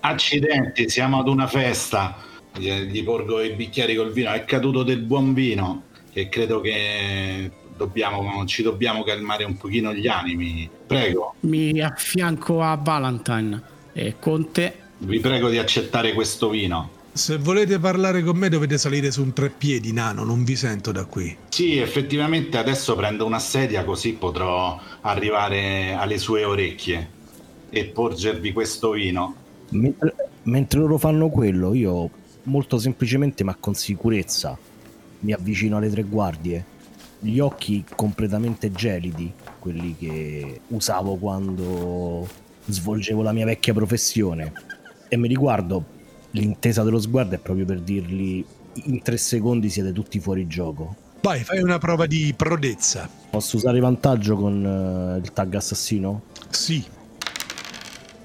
Accidenti, siamo ad una festa. Gli porgo i bicchieri col vino, è caduto del buon vino. E credo che dobbiamo, ci dobbiamo calmare un pochino gli animi. Prego. Mi affianco a Valentine e Conte. Vi prego di accettare questo vino. Se volete parlare con me dovete salire su un treppiedi, nano, non vi sento da qui. Sì, effettivamente adesso prendo una sedia così potrò arrivare alle sue orecchie e porgervi questo vino. Mentre, mentre loro fanno quello, io molto semplicemente ma con sicurezza mi avvicino alle tre guardie, gli occhi completamente gelidi, quelli che usavo quando svolgevo la mia vecchia professione, e me li guardo. L'intesa dello sguardo è proprio per dirgli: in tre secondi siete tutti fuori gioco. Vai, fai una prova di prodezza. Posso usare vantaggio con uh, il tag assassino? Sì.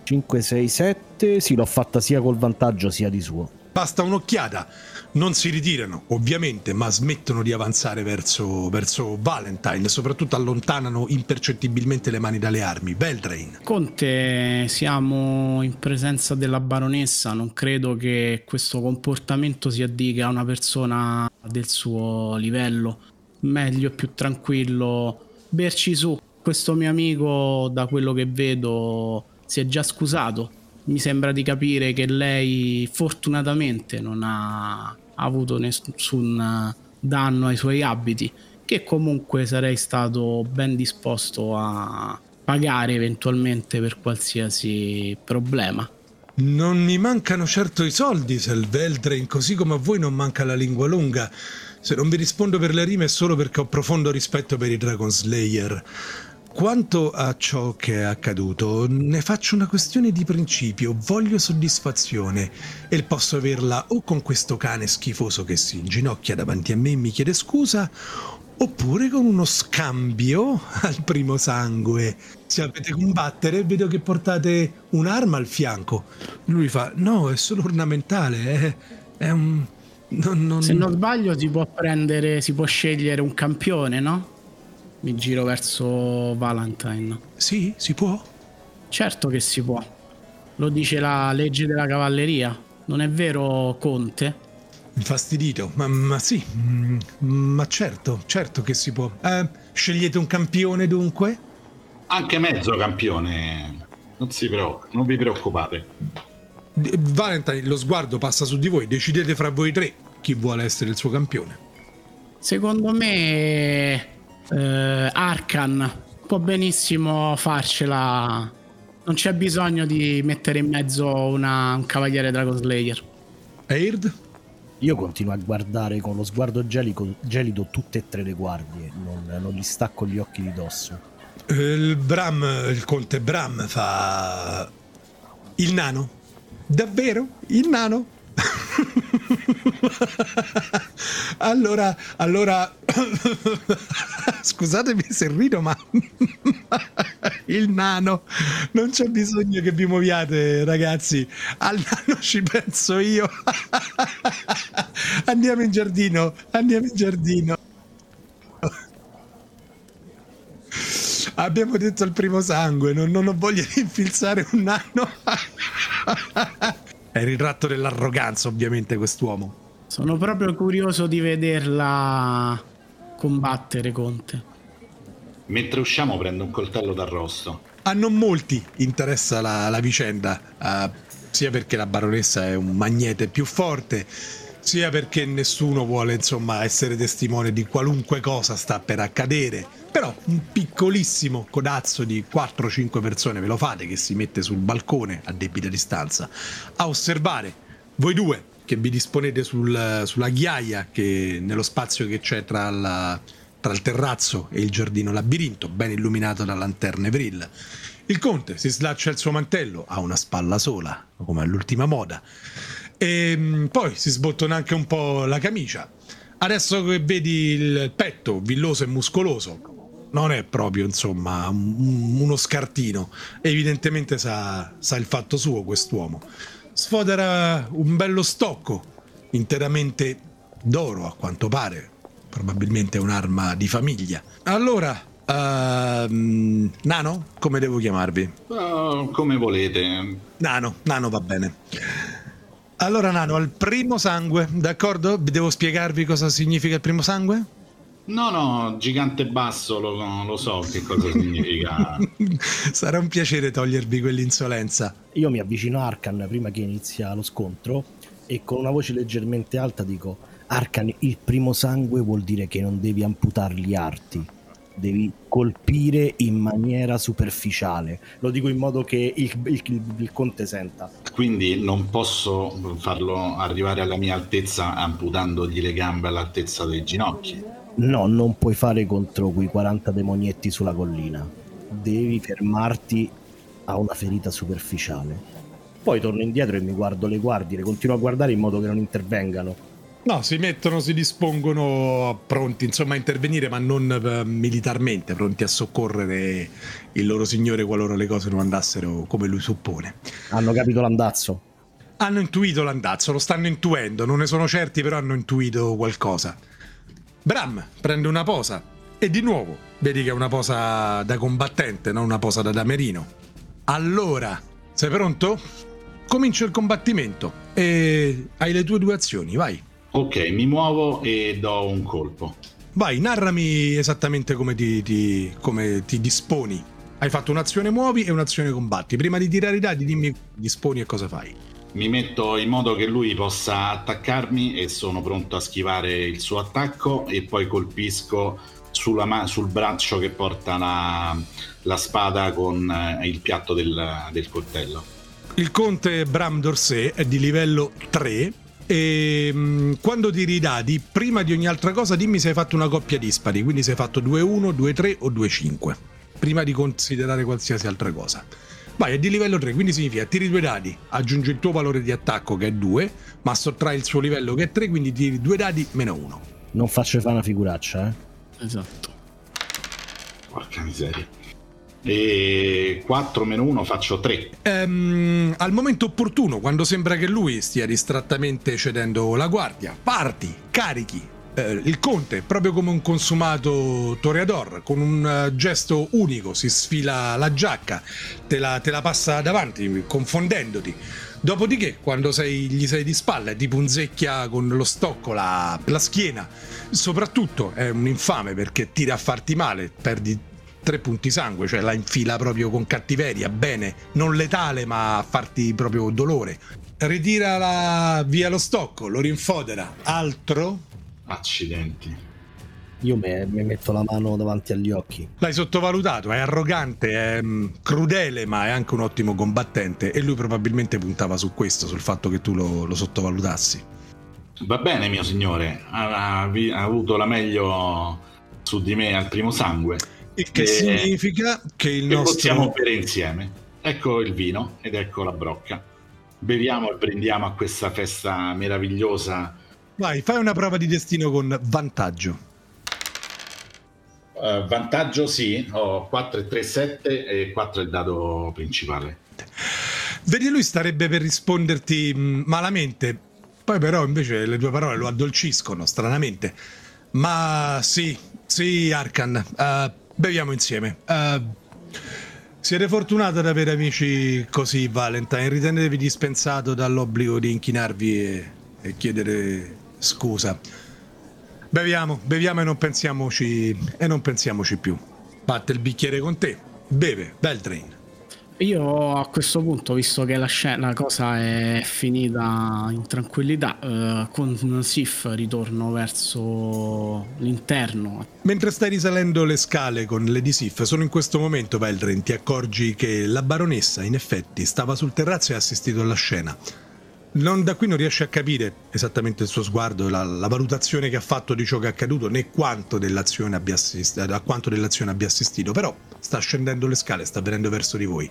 cinque, sei, sette. Sì, l'ho fatta sia col vantaggio sia di suo. Basta un'occhiata. Non si ritirano, ovviamente, ma smettono di avanzare verso, verso Valentine. Soprattutto allontanano impercettibilmente le mani dalle armi. Veldren. Conte, siamo in presenza della baronessa. Non credo che questo comportamento si addica a una persona del suo livello. Meglio e più tranquillo berci su. Questo mio amico, da quello che vedo, si è già scusato. Mi sembra di capire che lei fortunatamente non ha avuto nessun danno ai suoi abiti, che comunque sarei stato ben disposto a pagare eventualmente per qualsiasi problema. Non mi mancano certo i soldi, Veldren, così come a voi non manca la lingua lunga. Se non vi rispondo per le rime è solo perché ho profondo rispetto per i Dragon Slayer. Quanto a ciò che è accaduto, ne faccio una questione di principio, voglio soddisfazione e posso averla o con questo cane schifoso che si inginocchia davanti a me e mi chiede scusa, oppure con uno scambio al primo sangue. Se avete combattere vedo che portate un'arma al fianco. Lui fa: no, è solo ornamentale, è, è un... Non, non... Se non sbaglio si può prendere, si può scegliere un campione, no? Mi giro verso Valentine. Sì, si può? Certo che si può. Lo dice la legge della cavalleria. Non è vero, Conte? Infastidito, ma, ma sì. Ma certo, certo che si può. eh, Scegliete un campione dunque? Anche mezzo campione. Non si preoccup- non vi preoccupate. De- Valentine, lo sguardo passa su di voi. Decidete fra voi tre chi vuole essere il suo campione. Secondo me... Uh, Arkan può benissimo farcela. Non c'è bisogno di mettere in mezzo una, un cavaliere Dragon Slayer. Eyrdd? Io continuo a guardare con lo sguardo gelico, gelido tutte e tre le guardie. Non, non gli stacco gli occhi di dosso. Il Bram, il conte Bram fa... Il nano? Davvero? Il nano? allora allora scusatemi se rido, ma il nano non c'è bisogno che vi muoviate, ragazzi, al nano ci penso io. andiamo in giardino andiamo in giardino Abbiamo detto al primo sangue, non, non ho voglia di infilzare un nano. È il ritratto dell'arroganza, ovviamente, quest'uomo. Sono proprio curioso di vederla combattere, Conte. Mentre usciamo prendo un coltello d'arrosto. A non molti interessa la, la vicenda, uh, sia perché la baronessa è un magnete più forte, sia perché nessuno vuole, insomma, essere testimone di qualunque cosa sta per accadere. Però un piccolissimo codazzo di quattro cinque persone ve lo fate, che si mette sul balcone a debita distanza a osservare. Voi due che vi disponete sul, sulla ghiaia, che nello spazio che c'è tra, la, tra il terrazzo e il giardino labirinto, ben illuminato da lanterne Vril. Il conte si slaccia il suo mantello, ha una spalla sola come all'ultima moda, e poi si sbottona anche un po' la camicia. Adesso che vedi il petto villoso e muscoloso, non è proprio, insomma, un, uno scartino. Evidentemente sa, sa il fatto suo quest'uomo. Sfodera un bello stocco, interamente d'oro a quanto pare. Probabilmente un'arma di famiglia. Allora, uh, Nano, come devo chiamarvi? Uh, come volete. Nano, Nano va bene. Allora, Nano, al primo sangue, d'accordo? Devo spiegarvi cosa significa il primo sangue? No, no, gigante basso, lo, no, lo so che cosa significa. Sarà un piacere togliervi quell'insolenza. Io mi avvicino a Arkan prima che inizia lo scontro e con una voce leggermente alta dico: Arkan, il primo sangue vuol dire che non devi amputare gli arti, devi colpire in maniera superficiale. Lo dico in modo che il, il, il, il conte senta. Quindi non posso farlo arrivare alla mia altezza amputandogli le gambe all'altezza dei ginocchi. No, non puoi fare contro quei quaranta demonietti sulla collina. Devi fermarti a una ferita superficiale. Poi torno indietro e mi guardo le guardie, le continuo a guardare in modo che non intervengano. No, si mettono, si dispongono pronti insomma a intervenire, ma non eh, militarmente, pronti a soccorrere il loro signore qualora le cose non andassero come lui suppone. Hanno capito l'andazzo? Hanno intuito l'andazzo, lo stanno intuendo, non ne sono certi, però hanno intuito qualcosa. Bram prende una posa e di nuovo vedi che è una posa da combattente, non una posa da damerino. Allora, sei pronto? Comincia il combattimento e hai le tue due azioni, vai. Ok, mi muovo e do un colpo. Vai, narrami esattamente come ti, ti, come ti disponi. Hai fatto un'azione muovi e un'azione combatti. Prima di tirare i dadi dimmi disponi e cosa fai. Mi metto in modo che lui possa attaccarmi e sono pronto a schivare il suo attacco e poi colpisco sulla ma- sul braccio che porta la, la spada con il piatto del, del coltello. Il conte Bram d'Orsay è di livello tre. E quando tiri i dadi, prima di ogni altra cosa dimmi se hai fatto una coppia dispari, quindi se hai fatto due uno, due tre o due cinque, prima di considerare qualsiasi altra cosa. Vai, è di livello tre, quindi significa tiri due dadi, aggiungi il tuo valore di attacco che è due, ma sottrai il suo livello che è tre, quindi tiri due dadi meno uno. Non faccio fare una figuraccia, eh? Esatto. Porca miseria. E quattro meno uno faccio tre. Ehm, al momento opportuno, quando sembra che lui stia distrattamente cedendo la guardia, parti, carichi eh, il conte, proprio come un consumato toreador, con un gesto unico si sfila la giacca, te la, te la passa davanti confondendoti, dopodiché quando sei, gli sei di spalla ti punzecchia con lo stocco la, la schiena. Soprattutto è un infame perché tira a farti male, perdi tre punti sangue, cioè la infila proprio con cattiveria, bene, non letale ma a farti proprio dolore. Ritira la... via lo stocco, lo rinfodera. Altro? Accidenti. Io me, mi metto la mano davanti agli occhi. L'hai sottovalutato, è arrogante, è crudele, ma è anche un ottimo combattente e lui probabilmente puntava su questo, sul fatto che tu lo, lo sottovalutassi. Va bene, mio signore, ha, ha avuto la meglio su di me al primo sangue. Che, che significa che il che nostro... possiamo bere insieme. Ecco il vino ed ecco la brocca. Beviamo e prendiamo a questa festa meravigliosa. Vai, fai una prova di destino con vantaggio. Uh, vantaggio sì, ho quattro e tre, sette e quattro è il dado principale. Vedi, lui starebbe per risponderti malamente, poi però invece le tue parole lo addolciscono stranamente. Ma sì, sì Arkan, uh, beviamo insieme. Uh, siete fortunati ad avere amici così, Valentine. Ritenetevi dispensato dall'obbligo di inchinarvi e, e chiedere scusa. Beviamo, beviamo e non pensiamoci e non pensiamoci più. Batte il bicchiere con te. Beve, Veldren. Io a questo punto, visto che la, scena, la cosa è finita in tranquillità, eh, con Sif ritorno verso l'interno. Mentre stai risalendo le scale con Lady Sif, solo in questo momento, Veldren, ti accorgi che la baronessa in effetti stava sul terrazzo e ha assistito alla scena. Non, da qui non riesce a capire esattamente il suo sguardo, la, la valutazione che ha fatto di ciò che è accaduto, né quanto dell'azione abbia assistito, a quanto dell'azione abbia assistito, però sta scendendo le scale, sta venendo verso di voi.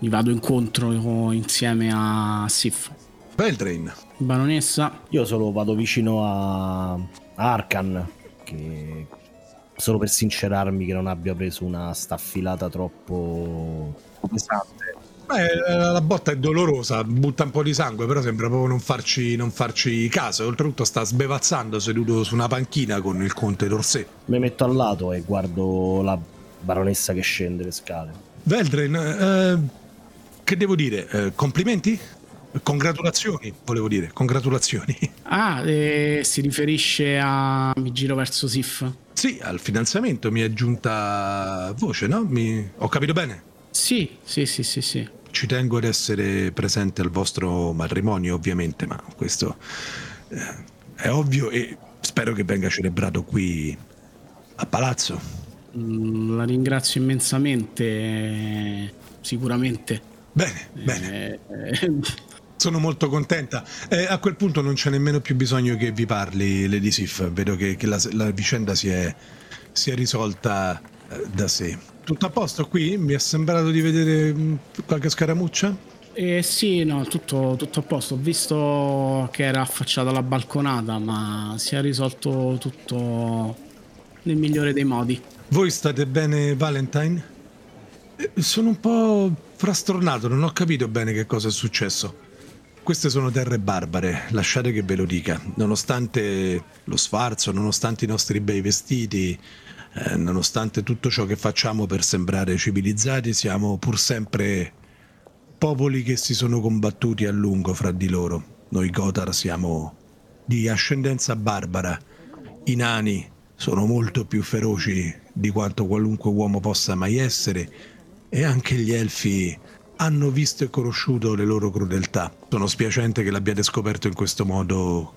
Mi vado incontro insieme a Sif. Veldren. Baronessa. Io solo vado vicino a Arkan, che solo per sincerarmi che non abbia preso una staffilata troppo pesante. Beh, la botta è dolorosa, butta un po' di sangue, però sembra proprio non farci, non farci caso. Oltretutto sta sbevazzando seduto su una panchina con il conte d'Orsay. Mi metto al lato e guardo la baronessa che scende le scale. Veldren, eh, che devo dire? Eh, complimenti? Congratulazioni, volevo dire, congratulazioni. Ah, eh, si riferisce a... mi giro verso Sif. Sì, al finanziamento mi è giunta voce, no? Mi... Ho capito bene? Sì, sì, sì, sì, sì. Ci tengo ad essere presente al vostro matrimonio, ovviamente, ma questo eh, è ovvio e spero che venga celebrato qui a Palazzo. Mm, la ringrazio immensamente, sicuramente. Bene, eh, bene. Eh, Sono molto contenta. Eh, a quel punto non c'è nemmeno più bisogno che vi parli, Lady Sif. Vedo che, che la, la vicenda si è, si è risolta eh, da sé. Tutto a posto qui? Mi è sembrato di vedere mh, qualche scaramuccia? Eh, sì, no, tutto, tutto a posto. Ho visto che era affacciata la balconata, ma si è risolto tutto nel migliore dei modi. Voi state bene, Valentine? Eh, sono un po' frastornato, non ho capito bene che cosa è successo. Queste sono terre barbare, lasciate che ve lo dica. Nonostante lo sfarzo, nonostante i nostri bei vestiti, eh, nonostante tutto ciò che facciamo per sembrare civilizzati, siamo pur sempre popoli che si sono combattuti a lungo fra di loro. Noi Gothar siamo di ascendenza barbara. I nani sono molto più feroci di quanto qualunque uomo possa mai essere, e anche gli elfi hanno visto e conosciuto le loro crudeltà. Sono spiacente che l'abbiate scoperto in questo modo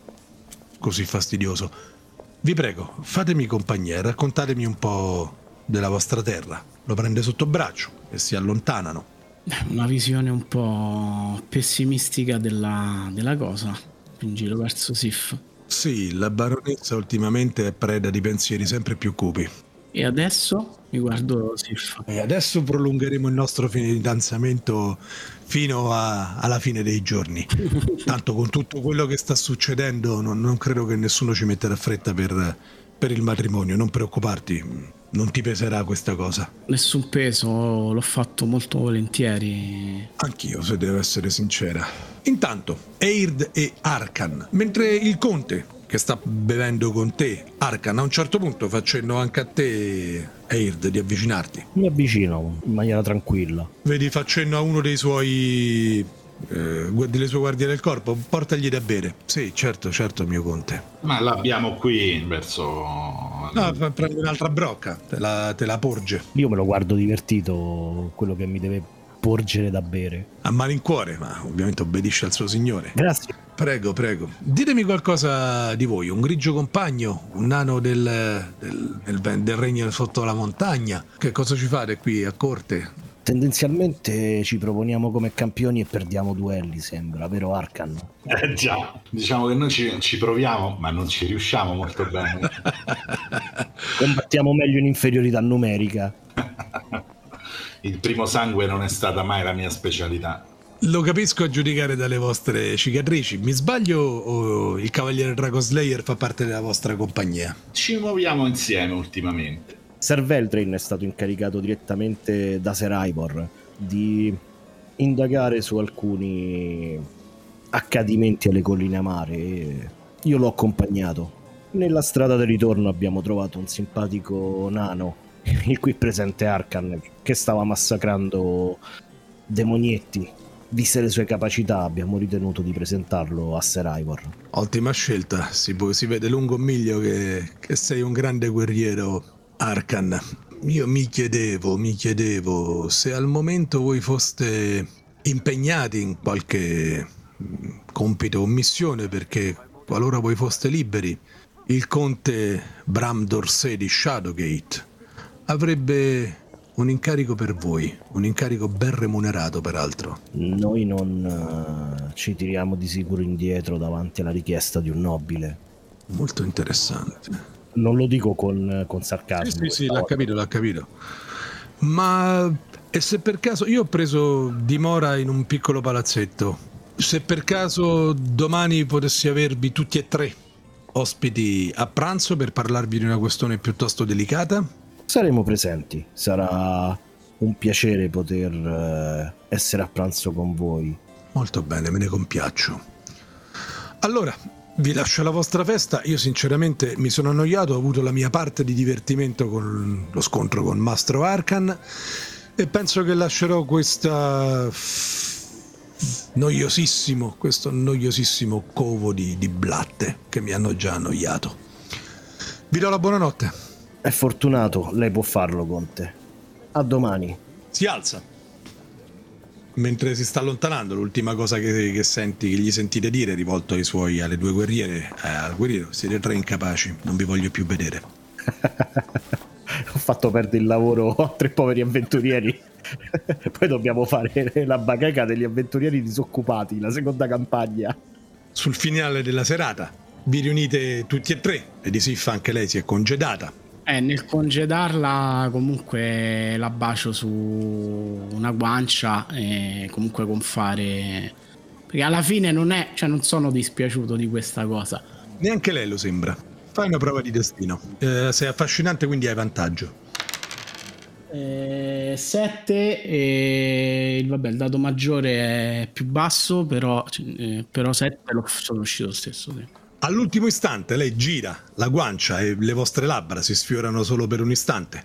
così fastidioso. Vi prego, fatemi compagnia, raccontatemi un po' della vostra terra. Lo prende sotto braccio e si allontanano. Una visione un po' pessimistica della, della cosa, in giro verso Sif. Sì, la baronessa ultimamente è preda di pensieri sempre più cupi. E adesso? Mi guardo Sif. E adesso prolungheremo il nostro fidanzamento fino a, alla fine dei giorni. Tanto con tutto quello che sta succedendo non, non credo che nessuno ci metterà fretta per, per il matrimonio. Non preoccuparti, non ti peserà questa cosa. Nessun peso, l'ho fatto molto volentieri. Anch'io, se devo essere sincera. Intanto, Eyrdd e Arkan, mentre il conte... che sta bevendo con te, Arkan, a un certo punto facendo anche a te, Eyrdd, di avvicinarti. Mi avvicino in maniera tranquilla. Vedi, facendo a uno dei suoi eh, delle sue guardie del corpo, portagli da bere. Sì, certo, certo, mio conte. Ma l'abbiamo qui verso... No, prendi un'altra brocca, te la, te la porge. Io me lo guardo divertito, quello che mi deve porgere da bere. A malincuore, ma ovviamente obbedisce al suo signore. Grazie. Prego, prego. Ditemi qualcosa di voi. Un grigio compagno, un nano del, del, del, del regno sotto la montagna. Che cosa ci fate qui a corte? Tendenzialmente ci proponiamo come campioni e perdiamo duelli, sembra, vero Arkan? Eh già, diciamo che noi ci, ci proviamo, ma non ci riusciamo molto bene. Combattiamo meglio in inferiorità numerica. Il primo sangue non è stata mai la mia specialità. Lo capisco a giudicare dalle vostre cicatrici. Mi sbaglio o il Cavaliere Dragon Slayer fa parte della vostra compagnia? Ci muoviamo insieme ultimamente. Ser Veldren è stato incaricato direttamente da Ser Ivor di indagare su alcuni accadimenti alle colline amare. Io l'ho accompagnato. Nella strada del ritorno abbiamo trovato un simpatico nano, il qui presente Arkan, che stava massacrando demonietti. Viste le sue capacità, abbiamo ritenuto di presentarlo a Ser Ivor. Ottima scelta, si, si vede lungo miglio che, che sei un grande guerriero, Arkan. Io mi chiedevo, mi chiedevo se al momento voi foste impegnati in qualche compito o missione, perché qualora voi foste liberi, il conte Bram d'Orsay di Shadowgate avrebbe... un incarico per voi, un incarico ben remunerato peraltro. Noi non uh, ci tiriamo di sicuro indietro davanti alla richiesta di un nobile. Molto interessante. Non lo dico con, con sarcasmo. Sì, sì, sì, l'ha capito, l'ha capito. Ma e se per caso... Io ho preso dimora in un piccolo palazzetto. Se per caso domani potessi avervi tutti e tre ospiti a pranzo per parlarvi di una questione piuttosto delicata... Saremo presenti, sarà un piacere poter essere a pranzo con voi. Molto bene, me ne compiaccio. Allora, vi lascio alla vostra festa. Io sinceramente mi sono annoiato, ho avuto la mia parte di divertimento con lo scontro con Mastro Arkan e penso che lascerò questa noiosissimo, questo noiosissimo covo di, di blatte che mi hanno già annoiato. Vi do la buonanotte. È fortunato, lei può farlo, Conte. A domani. Si alza. Mentre si sta allontanando, l'ultima cosa che, che, senti, che gli sentite dire rivolto ai suoi, alle due guerriere, eh, al guerriero: siete tre incapaci, non vi voglio più vedere. Ho fatto perdere il lavoro a tre poveri avventurieri. Poi dobbiamo fare la bacheca degli avventurieri disoccupati, la seconda campagna. Sul finale della serata vi riunite tutti e tre. Lady Sif, anche lei si è congedata. Eh, nel congedarla comunque la bacio su una guancia e comunque con fare, perché alla fine non è, cioè non sono dispiaciuto di questa cosa. Neanche lei lo sembra. Fai una prova di destino, eh, sei affascinante, quindi hai vantaggio. Sette, eh, eh, vabbè, il dato maggiore è più basso, però eh, però sette lo sono uscito lo stesso, sì. All'ultimo istante lei gira la guancia e le vostre labbra si sfiorano solo per un istante.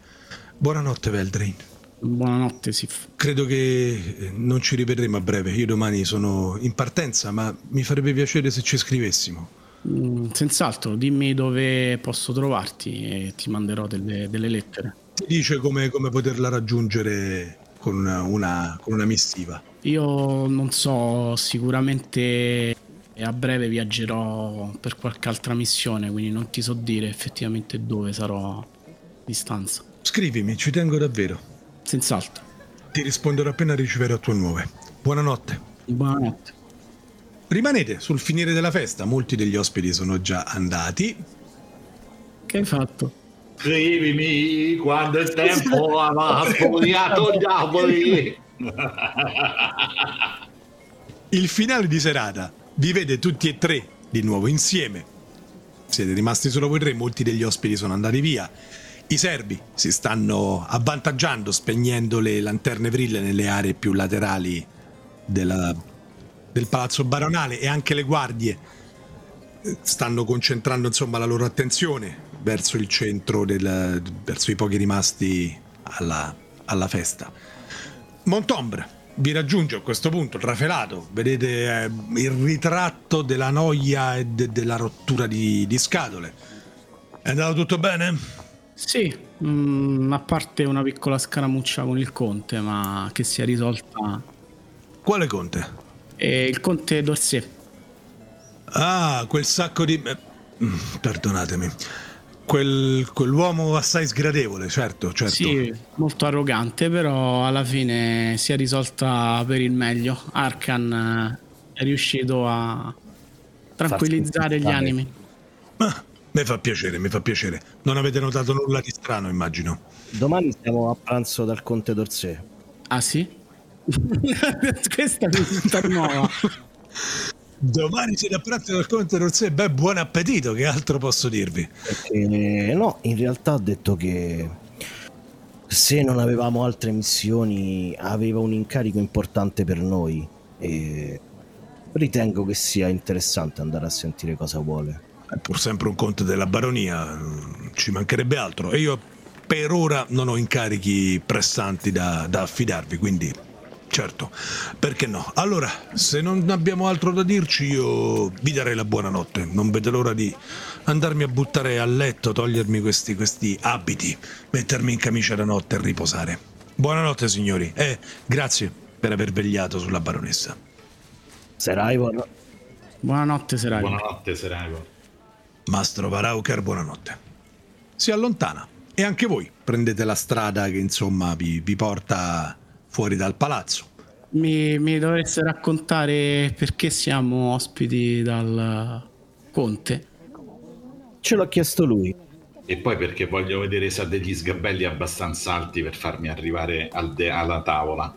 Buonanotte, Veldren. Buonanotte, Sif. Credo che non ci rivedremo a breve. Io domani sono in partenza, ma mi farebbe piacere se ci scrivessimo. Mm, senz'altro, dimmi dove posso trovarti e ti manderò delle, delle lettere. Ti dice come, come poterla raggiungere con una, una, con una missiva. Io non so, sicuramente... E a breve viaggerò per qualche altra missione, quindi non ti so dire effettivamente dove sarò a distanza. Scrivimi, ci tengo davvero. Senz'altro. Ti risponderò appena riceverò tue nuove. Buonanotte. Buonanotte. Rimanete sul finire della festa, molti degli ospiti sono già andati. Che hai fatto? Scrivimi quando il tempo avrà spogliato gli alberi. Il finale di serata vi vede tutti e tre di nuovo insieme. Siete rimasti solo voi tre, molti degli ospiti sono andati via. I servi si stanno avvantaggiando, spegnendo le lanterne brille nelle aree più laterali della, del palazzo baronale, e anche le guardie stanno concentrando insomma la loro attenzione verso il centro, del, verso i pochi rimasti alla, alla festa. Montombre vi raggiunge a questo punto, trafelato. Vedete eh, il ritratto della noia e de- della rottura di-, di scatole. È andato tutto bene? Sì, mm, a parte una piccola scaramuccia con il conte, ma che si è risolta. Quale conte? Eh, il conte d'Orsay. Ah, quel sacco di... Eh, perdonatemi. Quel, quell'uomo assai sgradevole, certo, certo. Sì, molto arrogante, però alla fine si è risolta per il meglio. Arkan è riuscito a tranquillizzare gli animi. Ma mi fa piacere, mi fa piacere. Non avete notato nulla di strano, immagino. Domani siamo a pranzo dal conte d'Orsay. Ah sì? Questa è nuova. Domani siete a pranzo del conte d'Orsay. Beh, buon appetito, che altro posso dirvi? Perché, no, in realtà ho detto che se non avevamo altre missioni aveva un incarico importante per noi e ritengo che sia interessante andare a sentire cosa vuole. È pur sempre un conte della baronia, ci mancherebbe altro, e io per ora non ho incarichi pressanti da, da affidarvi, quindi... Certo, perché no? Allora, se non abbiamo altro da dirci, io vi darei la buonanotte. Non vedo l'ora di andarmi a buttare a letto, togliermi questi, questi abiti, mettermi in camicia da notte e riposare. Buonanotte, signori, e eh, grazie per aver vegliato sulla baronessa. Sir Ivor. Buonanotte, Sir Ivor. Buonanotte, Sir Ivor. Mastro Varauker, buonanotte. Si allontana, e anche voi prendete la strada che insomma vi, vi porta... fuori dal palazzo. Mi, mi dovreste raccontare perché siamo ospiti dal conte? Ce l'ha chiesto lui. E poi perché voglio vedere se ha degli sgabelli abbastanza alti per farmi arrivare al de- alla tavola.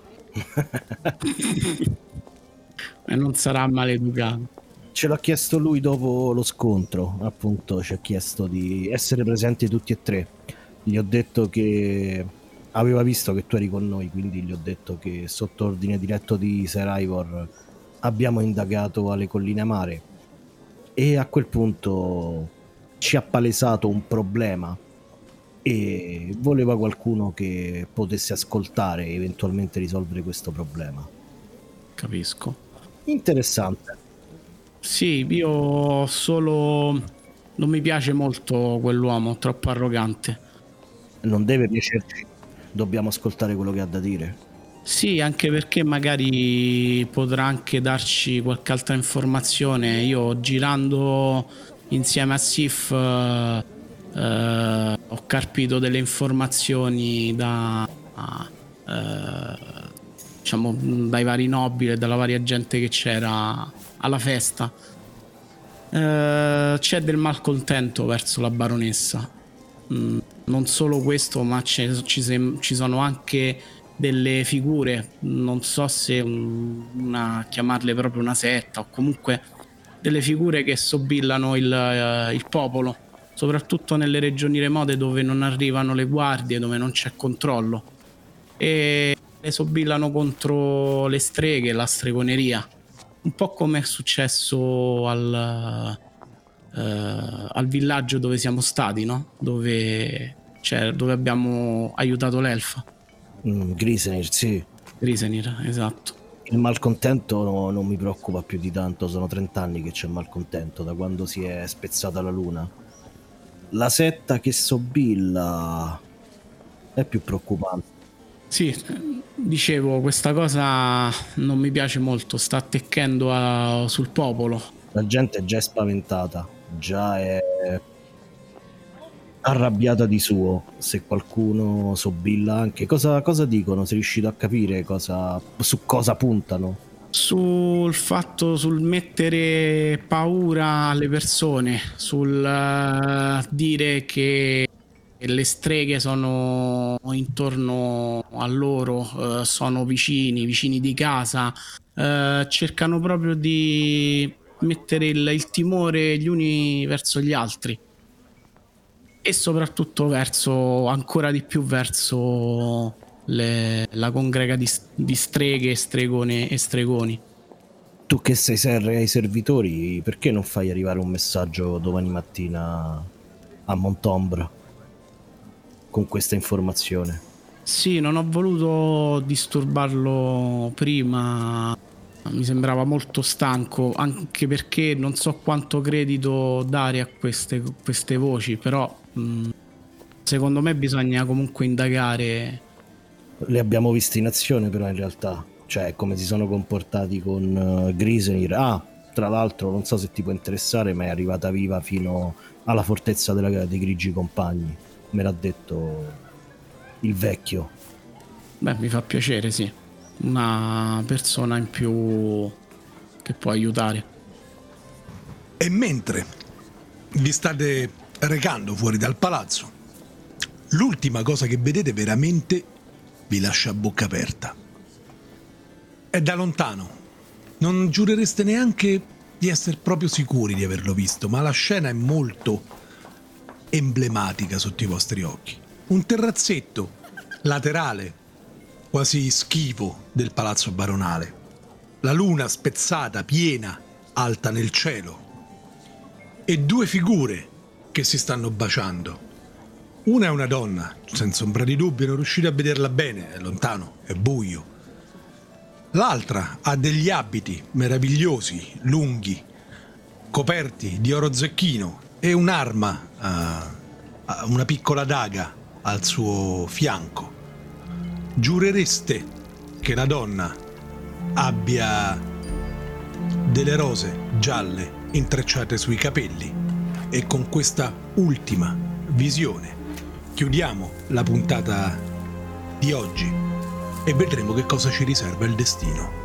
Ma non sarà maleducato. Ce l'ha chiesto lui dopo lo scontro, appunto, ci ha chiesto di essere presenti tutti e tre. Gli ho detto che... aveva visto che tu eri con noi, quindi gli ho detto che sotto ordine diretto di Sir Ivor abbiamo indagato alle colline amare, e a quel punto ci ha palesato un problema e voleva qualcuno che potesse ascoltare e eventualmente risolvere questo problema. Capisco. Interessante. Sì, io solo non mi piace molto quell'uomo, troppo arrogante. Non deve piacerci, dobbiamo ascoltare quello che ha da dire. Sì, anche perché magari potrà anche darci qualche altra informazione. Io girando insieme a Sif eh, eh, ho carpito delle informazioni da eh, diciamo dai vari nobili e dalla varia gente che c'era alla festa. Eh, c'è del malcontento verso la baronessa. Mm, non solo questo, ma c'è, ci, sem- ci sono anche delle figure, non so se una, chiamarle proprio una setta o comunque delle figure che sobillano il, eh, il popolo, soprattutto nelle regioni remote dove non arrivano le guardie, dove non c'è controllo, e le sobillano contro le streghe, la stregoneria, un po' come è successo al, eh, al villaggio dove siamo stati, no? Dove, cioè, dove abbiamo aiutato l'elfa. Grisannir, sì. Grisannir, esatto. Il malcontento no, non mi preoccupa più di tanto, sono trent'anni che c'è malcontento, da quando si è spezzata la luna. La setta che sobilla è più preoccupante. Sì, dicevo, questa cosa non mi piace molto, sta attecchendo a, sul popolo. La gente è già spaventata, già è arrabbiata di suo, se qualcuno sobilla anche. Cosa, cosa dicono? Sei riuscito a capire cosa, su cosa puntano? Sul fatto, sul mettere paura alle persone, sul uh, dire che le streghe sono intorno a loro, uh, sono vicini, vicini di casa, uh, cercano proprio di mettere il, il timore gli uni verso gli altri. E soprattutto verso, ancora di più verso le, la congrega di, di streghe, stregone e stregoni. Tu che sei serre ai servitori, perché non fai arrivare un messaggio domani mattina a Montombre con questa informazione? Sì, non ho voluto disturbarlo prima, mi sembrava molto stanco, anche perché non so quanto credito dare a queste, queste voci, però secondo me bisogna comunque indagare. Le abbiamo viste in azione però, in realtà, cioè come si sono comportati con uh, Grisannir. Ah, tra l'altro non so se ti può interessare, ma è arrivata viva fino alla fortezza della, dei Grigi Compagni, me l'ha detto il vecchio. Beh, mi fa piacere, sì, una persona in più che può aiutare. E mentre vi state recando fuori dal palazzo, l'ultima cosa che vedete veramente vi lascia a bocca aperta. È da lontano, non giurereste neanche di essere proprio sicuri di averlo visto, ma la scena è molto emblematica sotto i vostri occhi. Un terrazzetto laterale, quasi schivo, del palazzo baronale. La luna spezzata, piena, alta nel cielo. E due figure che si stanno baciando. Una è una donna, senza ombra di dubbio, non riuscite a vederla bene, è lontano, è buio. L'altra ha degli abiti meravigliosi, lunghi, coperti di oro zecchino, e un'arma, eh, una piccola daga al suo fianco. Giurereste che la donna abbia delle rose gialle intrecciate sui capelli. E con questa ultima visione chiudiamo la puntata di oggi e vedremo che cosa ci riserva il destino.